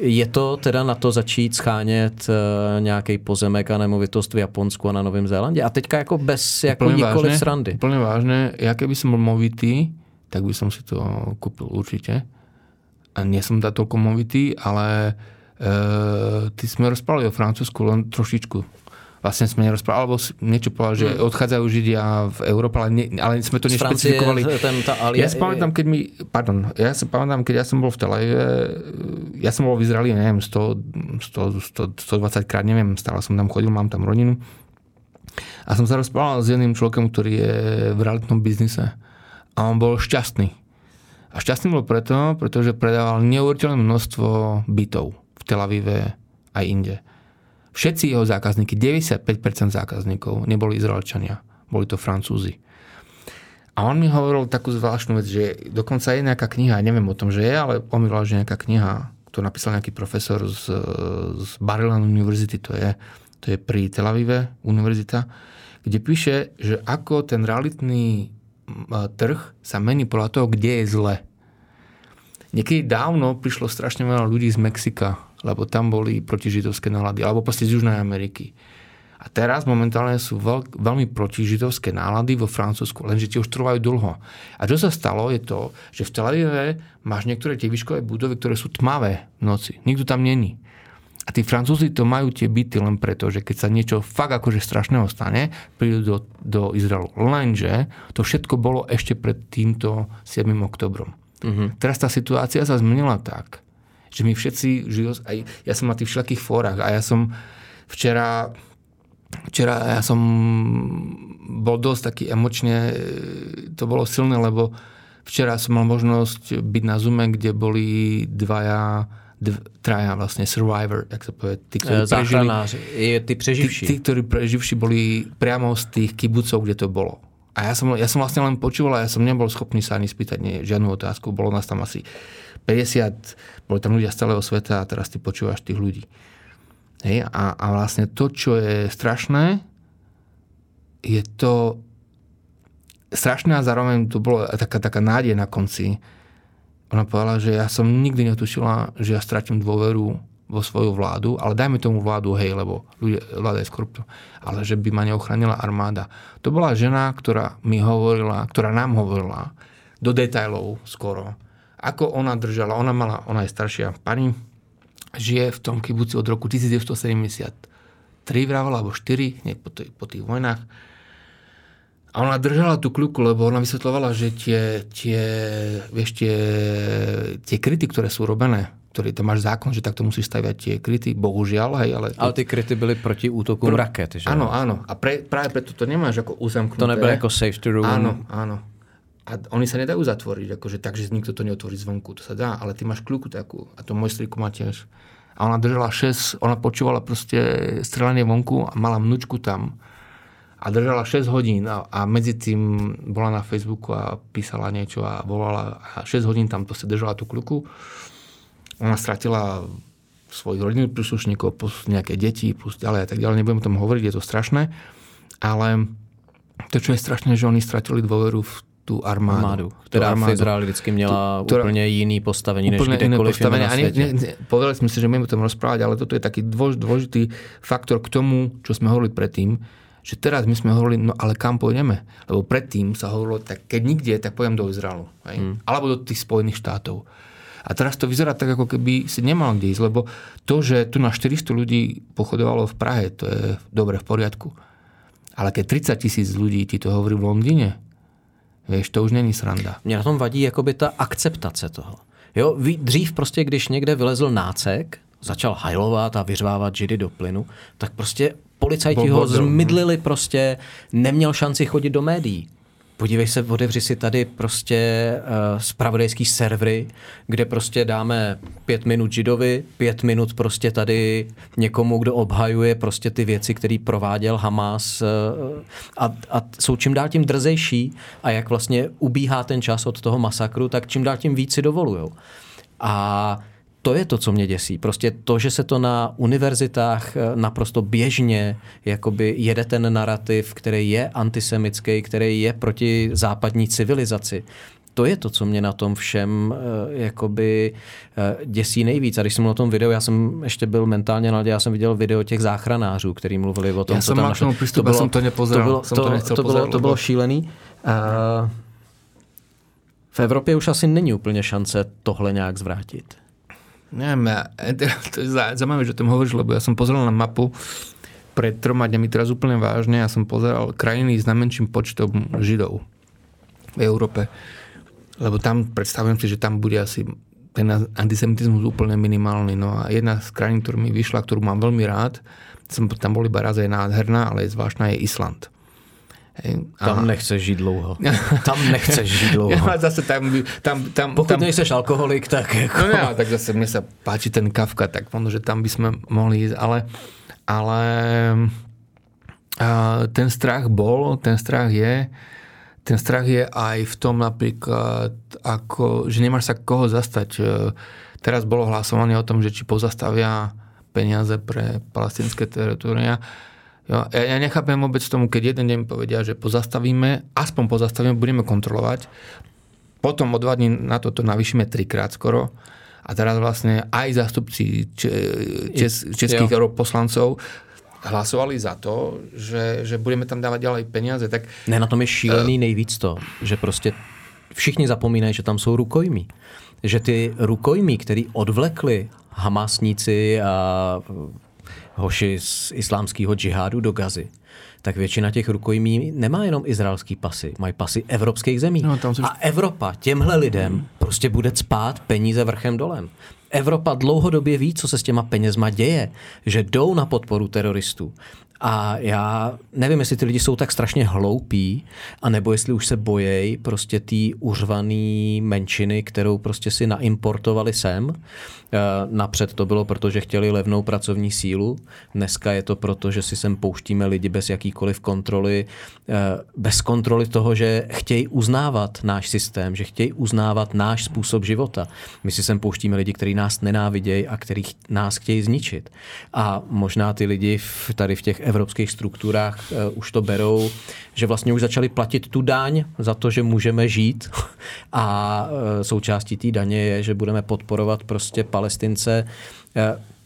Je to teda na to začít schánět uh, nějaký pozemek a nemovitost v Japonsku a na Novém Zélandě? A teďka jako bez jako nikoliv srandy. Úplně vážně, já keby som bol movitý, tak by som si to koupil určitě. A nie som teda toľko movitý, ale uh, ty sme rozprávali o Francúzsku len trošičku. Vlastně jsme nerozprávali, alebo niečo povedal, že odchádzajú Židia v Európe, ale, ne, ale sme to nešpecifikovali. Ja si pamätám, keď mi, pardon, ja si pamätám, keď ja som bol v Telajve, ja som bol v Izraeli, neviem, sto, sto, sto, stodvadsať krát, neviem, stále som tam chodil, mám tam rodinu. A som sa rozprával s jedným človekom, ktorý je v realitnom biznise. A on bol šťastný. A šťastný bol preto, pretože predával neuveriteľné množstvo bytov v Tel Avive aj inde. Všetci jeho zákazníky, deväťdesiatpäť percent zákazníkov, neboli Izraelčania, boli to Francúzi. A on mi hovoril takú zvláštnu vec, že dokonca je nejaká kniha, neviem o tom, že je, ale on mi hovoril, že nejaká kniha, ktorú napísal nejaký profesor z, z Bar-Ilan univerzity, to je, to je pri Tel Avive univerzita, kde píše, že ako ten realitný trh sa mení podľa toho, kde je zle. Niekedy dávno prišlo strašne veľa ľudí z Mexika, lebo tam boli protižidovské nálady, alebo proste z Južnej Ameriky. A teraz momentálne sú veľk, veľmi protižidovské nálady vo Francúzsku, lenže tie už trvajú dlho. A čo sa stalo je to, že v Tel Avive máš niektoré tie výškové budovy, ktoré sú tmavé v noci. Nikto tam není. A tí Francúzi to majú tie byty len preto, že keď sa niečo fakt akože strašného stane, prídu do, do Izraelu. Lenže to všetko bolo ešte pred týmto siedmym októbrom. Mm-hmm. Teraz tá situácia sa zmenila tak, že my všetci žijú, aj ja som na tých všelakých fórach a ja som včera, včera ja som bol dosť taký emočne, to bolo silné, lebo včera som mal možnosť byť na Zoome, kde boli dvaja, dv, traja vlastne survivor, jak sa povie, tí, ktorí záchranáři, prežili, tí preživší. Tí, tí, ktorí preživší boli priamo z tých kibucov, kde to bolo. A ja som, ja som vlastne len počúval a ja som nebol schopný sa ani spýtať nie, žiadnu otázku, bolo nás tam asi päťdesiat, boli tam ľudia z celého sveta a teraz ty počúvaš tých ľudí. Hej, a, a vlastne to, čo je strašné, je to strašné a zároveň to bolo taká, taká nádej na konci, Ona povedala, že ja som nikdy netušila, že ja stratím dôveru vo svoju vládu, ale dajme tomu vládu, hej, lebo ľudia, vláda je skorupná, ale že by ma neochránila armáda. To bola žena, ktorá mi hovorila, ktorá nám hovorila do detailov skoro, ako ona držala, ona mala, ona je staršia pani, žije v tom kibuci od roku devätnásť sedemdesiattri vravala, alebo štyri, nie, po, t- po tých vojnách. A ona držala tú kľuku, lebo ona vysvetľovala, že tie, tie, vieš, tie, tie kryty, ktoré sú robené, ktorý tam máš zákon, že takto musíš staviať tie kryty, bohužiaľ. Hej, ale ale ty kryty byly proti útoku Pro... raket, že? Áno, áno. A pre, práve preto to nemáš ako uzamknuté. To nebylo ako safety room. Áno, áno. A oni sa nedajú zatvoriť, akože, takže nikto to neotvorí zvonku, to sa dá, ale ty máš kľuku takú a to môj striku má tiež. A ona držala šesť, ona počúvala proste strelanie vonku a mala mnučku tam. A držala šesť hodín a, a medzi tým bola na Facebooku a písala niečo a volala a šesť hodín tam proste držala tú kľuku. Ona stratila svojich rodinných príslušníkov, nejaké deti, plus ďalej a tak ďalej. Nebudem o tom hovoriť, je to strašné. Ale to, čo je strašné, že oni stratili dôveru v tú armádu. armádu ktorá v Izraeli vždycky měla tu, úplne jiný postavení, než kdekoľvek iné na svete. Povedali sme si, že my o tom rozprávať, ale toto je taký dôž, dôležitý faktor k tomu, čo sme hovorili predtým, že teraz my sme hovorili, no ale kam pôjdeme? Lebo predtým sa hovorilo, tak keď nikde, tak pôjdem do Izraelu. Hmm. Alebo do tých Spojených štátov. A teraz to vyzerá tak, ako keby si nemal kde ísť, lebo to, že tu na štyristo ľudí pochodovalo v Prahe, to je dobre, v poriadku. Ale keď tridsať tisíc ľudí ti to hovorí v Londýne, vieš, to už není sranda. Mě na tom vadí jakoby ta akceptace toho. Jo, dřív prostě, když někde vylezl nácek, začal hajlovat a vyřvávat židy do plynu, tak prostě policajti ho zmydlili prostě, neměl šanci chodit do médií. Podívej se, odevři si tady prostě uh, zpravodajský servery, kde prostě dáme pět minut Židovi, pět minut prostě tady někomu, kdo obhajuje prostě ty věci, který prováděl Hamas uh, a, a jsou čím dál tím drzejší a jak vlastně ubíhá ten čas od toho masakru, tak čím dál tím víc si dovolujou. A to je to, co mě děsí. Prostě to, že se to na univerzitách naprosto běžně jakoby jede ten narrativ, který je antisemický, který je proti západní civilizaci. To je to, co mě na tom všem jakoby děsí nejvíc. A když jsem mluvil o tom videu, já jsem ještě byl mentálně naladě, já jsem viděl video těch záchranářů, kteří mluvili o tom, já co tam našli. To bylo, jsem to nepozeral. To bylo, jsem to, to, nechcel to, bylo, pozeral, to bylo šílený. Uh, v Evropě už asi není úplně šance tohle nějak zvrátit. Neviem, ja, to je zaujímavé, že o tom hovoríš, lebo ja som pozeral na mapu pred troma dňami, teraz úplne vážne, ja som pozeral krajiny s najmenším počtom Židov v Európe, lebo tam predstavujem si, že tam bude asi ten antisemitizmus úplne minimálny. No a jedna z krajín, ktorá mi vyšla, ktorú mám veľmi rád, som tam bol iba raz, je nádherná, ale je zvláštna, je Island. A... Tam nechceš žít dlouho. Tam nechceš žít dlouho. Zase tam, tam, tam, Pokud tam... nejseš alkoholik, tak... Jako... No, ja, tak zase mne sa páči ten Kafka, tak možno, že tam by sme mohli ísť, ale, ale ten strach bol, ten strach je, ten strach je aj v tom napríklad, ako, že nemáš sa koho zastať. Teraz bolo hlasovanie o tom, že či pozastavia peniaze pre palestinské teritoria. Jo, ja nechápem vôbec tomu, keď jeden deň povedia, že pozastavíme, aspoň pozastavíme, budeme kontrolovať. Potom o dva dní na toto navýšime trikrát skoro. A teraz vlastne aj zástupci čes, českých europoslancov hlasovali za to, že, že budeme tam dávať ďalej peniaze. Tak... Ne, na tom je šílený nejvíc to, že proste všichni zapomínají, že tam jsou rukojmí. Že ty rukojmí, který odvlekli hamasníci a... hoši z islámského džihádu do Gazy, tak většina těch rukojmí nemá jenom izraelský pasy, mají pasy evropských zemí. No, tam se... A Evropa těmhle lidem prostě bude cpát peníze vrchem dolem. Evropa dlouhodobě ví, co se s těma penězma děje, že jdou na podporu teroristů. A já nevím, jestli ty lidi jsou tak strašně hloupí, anebo jestli už se bojejí prostě tý uřvaný menšiny, kterou prostě si naimportovali sem. Napřed to bylo, protože chtěli levnou pracovní sílu. Dneska je to proto, že si sem pouštíme lidi bez jakýkoliv kontroly, bez kontroly toho, že chtějí uznávat náš systém, že chtějí uznávat náš způsob života. My si sem pouštíme lidi, kteří nás nenávidějí a kteří nás chtějí zničit. A možná ty lidi v, tady v těch evropských strukturách už to berou, že vlastně už začali platit tu daň za to, že můžeme žít, a součástí té daně je, že budeme podporovat prostě Palestince.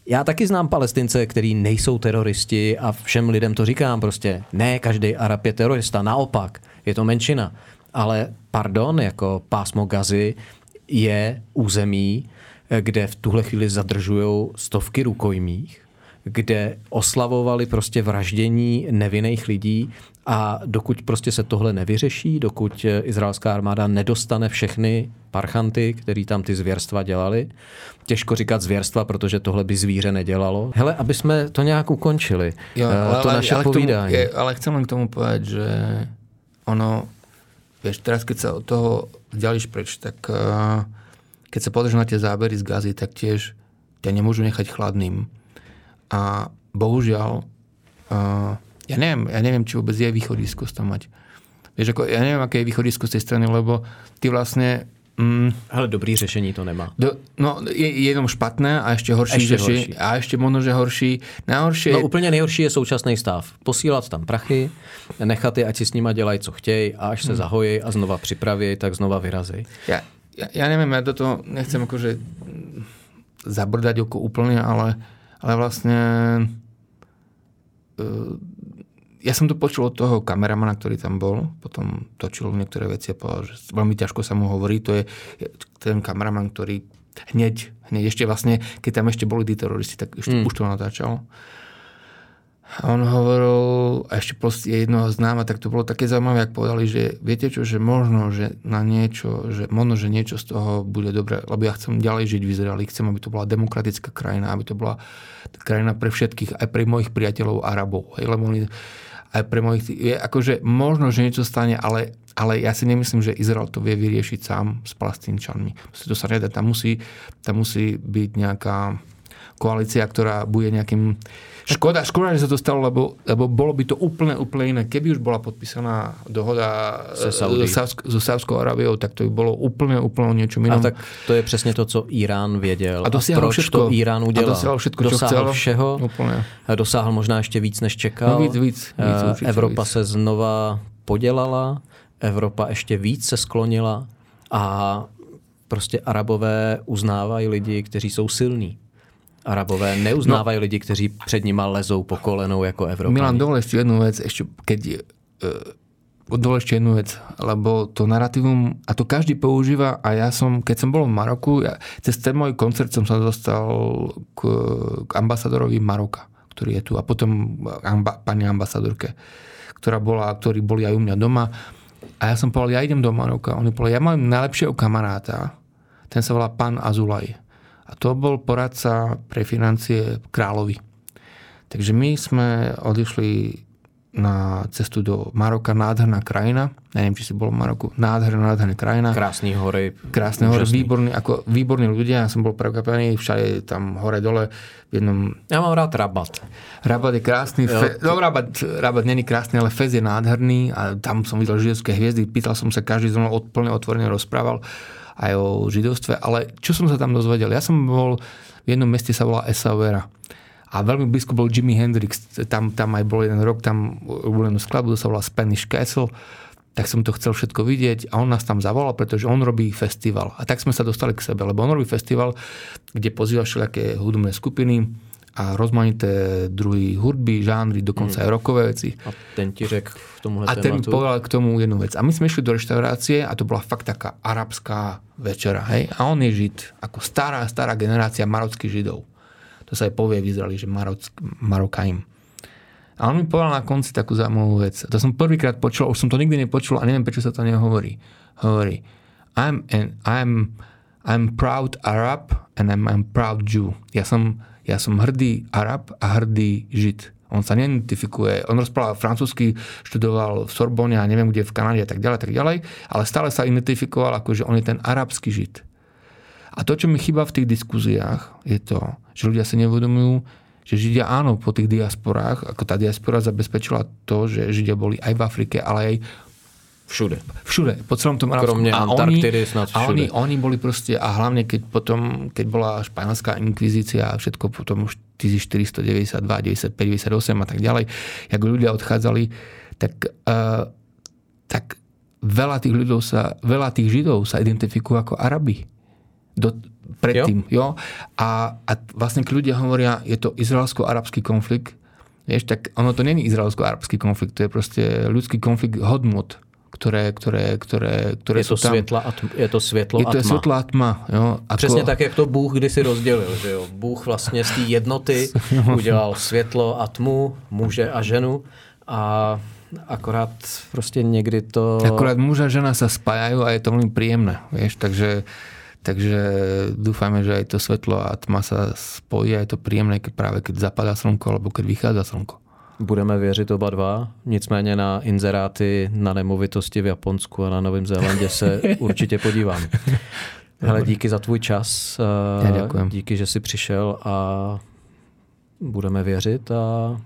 Já taky znám Palestince, kteří nejsou teroristi, a všem lidem to říkám prostě. Ne, každý Arab je terorista, naopak, je to menšina. Ale pardon, jako pásmo Gazy je území, kde v tuhle chvíli zadržujou stovky rukojmích, kde oslavovali prostě vraždění nevinných lidí, a dokud prostě se tohle nevyřeší, dokud izraelská armáda nedostane všechny parchanty, kteří tam ty zvěrstva dělali, těžko říkat zvěrstva, protože tohle by zvíře nedělalo. Hele, aby jsme to nějak ukončili, jo, ale, to naše ale povídání. Tomu, je, ale chcem len k tomu povedať, že ono, vieš, teraz keď sa od toho ďalíš preč, tak uh, keď sa pozrieš na tie zábery z Gazy, tak tiež ťa nemôžu nechať chladným. A bohužiaľ, uh, ja neviem, ja neviem, či vôbec je východisko z toho mať. Vieš, ako, ja neviem, aké je východisko z tej strany, lebo ty vlastne... Mm, ale dobrý řešení to nemá. Do, no, je, jenom špatné a ještě horší. Ještě řeši, horší. A ještě možno, že horší. Nejhorší no je... úplně nejhorší je současný stav. Posílat tam prachy, nechat je, ať si s nima dělají, co chtějí, a až se hmm. zahojí a znova připraví, tak znova vyrazí. Ja, ja, ja neviem, ja do toho nechcem akože zabrdať oko úplne, ale... Ale vlastne ja som to počul od toho kameramana, ktorý tam bol, potom točil niektoré veci a povedal, že veľmi ťažko sa mu hovorí, to je ten kameraman, ktorý hneď, hneď ešte vlastne, keď tam ešte boli tí teroristi, tak ešte mm. už to natáčal. A on hovoril, a ešte proste jednoho známa, tak to bolo také zaujímavé, jak povedali, že viete čo, že možno, že na niečo, že možno, že niečo z toho bude dobré, lebo ja chcem ďalej žiť v Izraeli, chcem, aby to bola demokratická krajina, aby to bola krajina pre všetkých, aj pre mojich priateľov Arabov, hej, lebo oni, aj pre mojich, je akože možno, že niečo stane, ale, ale ja si nemyslím, že Izrael to vie vyriešiť sám s Palestínčanmi. To sa nedá, tam musí, tam musí byť nejaká koalícia, ktorá bude nejakým... Škoda, škoda, že sa to stalo, lebo, lebo bolo by to úplne, úplne iné. Keby už bola podpísaná dohoda so Sáudskou Arábiou, tak to by bolo úplne, úplne niečo iné. A tak to je presne to, co Irán věděl. A dosiahol proč všetko. To Irán udělal. A dosiahol všetko, čo dosáhl chcelo. Všeho. Úplne. Dosáhl možná ešte víc, než čekal. No víc, víc. víc určite, Evropa víc. Se znova podělala, Evropa ešte víc se sklonila a prostě Arabové uznávají lidi, kteří jsou silní. Arabové neuznávají no, lidi, kteří před nima lezou po kolenou jako Evropani. Milan, dovol ešte jednu vec, ešte keď uh, dovol ešte jednu vec, lebo to narratívum, a to každý používa, a ja som, keď som bol v Maroku, ja, cez ten môj koncert som sa dostal k, k ambasadorovi Maroka, ktorý je tu, a potom amba, pani ambasadorke, ktorá bola, ktorí boli aj u mňa doma, a ja som povedal, ja idem do Maroka, on mi povedal, ja mám najlepšieho kamaráta, ten sa volá pán Azulaj. A to bol poradca pre financie kráľovi. Takže my sme odišli na cestu do Maroka, nádherná krajina. Neviem, či si bol v Maroku. Nádherná, nádherná krajina. Krásny hory. Krásne hory, výborný, ako výborní ľudia. Ja som bol prekvapený, všade tam hore dole v jednom... Ja mám rád Rabat. Rabat je krásny. Jo, fe... no, Rabat, Rabat není krásny, ale Fez je nádherný a tam som videl židovské hviezdy. Pýtal som sa, každý zrovna plne otvorene rozprával aj o židovstve, ale čo som sa tam dozvedel? Ja som bol, v jednom meste sa volá Essaouira a veľmi blízko bol Jimi Hendrix, tam, tam aj bol jeden rok, tam urobenú skladbu, to sa volá Spanish Castle, tak som to chcel všetko vidieť a on nás tam zavolal, pretože on robí festival a tak sme sa dostali k sebe, lebo on robí festival, kde pozýva všelijaké hudobné skupiny a rozmanité druhy hudby, žánry, dokonca hmm. aj rokové veci. A ten ti řek k tomuhle tématu. A ten mi povedal k tomu jednu vec. A my sme išli do reštaurácie a to bola fakt taká arabská večera. Hej? A on je žid. Ako stará, stará generácia marockých židov. To sa aj povie v Izraeli, že Marokajim. A on mi povedal na konci takú zaujímavú vec. To som prvýkrát počul, už som to nikdy nepočul a neviem, prečo sa to nehovorí. Hovorí, I'm an, I'm, I'm proud Arab and I'm, I'm proud Jew. Ja som Ja som hrdý Arab a hrdý Žid. On sa neidentifikuje. On rozprával francúzsky, študoval v Sorbonne a neviem kde v Kanade a tak ďalej, tak ďalej, ale stále sa identifikoval ako, že on je ten arabský Žid. A to, čo mi chýba v tých diskuziách, je to, že ľudia sa neuvedomujú, že Židia áno po tých diasporách, ako tá diaspora zabezpečila to, že Židia boli aj v Afrike, ale aj všude. Všude, po celom tom Arabsku. Kromě Antarktidy snad všude. A oni, oni boli proste, a hlavne keď potom, keď bola španielská inkvizícia a všetko potom už tisíc štyristo deväťdesiatdva, deväťdesiatpäť, deväťdesiatosem a tak ďalej, jak ľudia odchádzali, tak, uh, tak veľa tých ľudí sa, veľa tých Židov sa identifikujú ako Arabi. Do, predtým, jo. jo? A, a vlastne ľudia hovoria, je to izraelsko-arabský konflikt. Vieš, tak ono to není izraelsko-arabský konflikt, to je proste ľudský konflikt hodnot, ktoré, ktoré, ktoré, ktoré je sú to tam. Světla a tm, je to světlo je a tma. Je to světlo a tma. Jo? Ako... Přesně tak, jak to Bůh kdysi rozdělil. Že jo? Bůh vlastně z té jednoty udělal světlo a tmu, muže a ženu a akorát prostě někdy to... Akorát muž a žena sa spájajú a je to veľmi príjemné. Vieš, takže... Takže dúfajme, že aj to svetlo a tma sa spojí a je to príjemné, keď práve keď zapadá slnko, alebo keď vychádza slnko. Budeme věřit oba dva, nicméně na inzeráty, na nemovitosti v Japonsku a na Novém Zélandě se určitě podívám. Hele, díky za tvůj čas, díky, že jsi přišel a budeme věřit a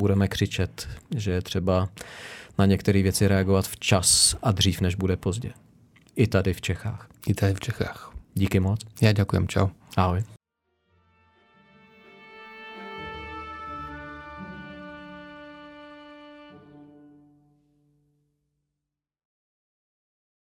budeme křičet, že je třeba na některé věci reagovat včas a dřív, než bude pozdě. I tady v Čechách. I tady v Čechách. Díky moc. Já děkujem, čau. Ahoj.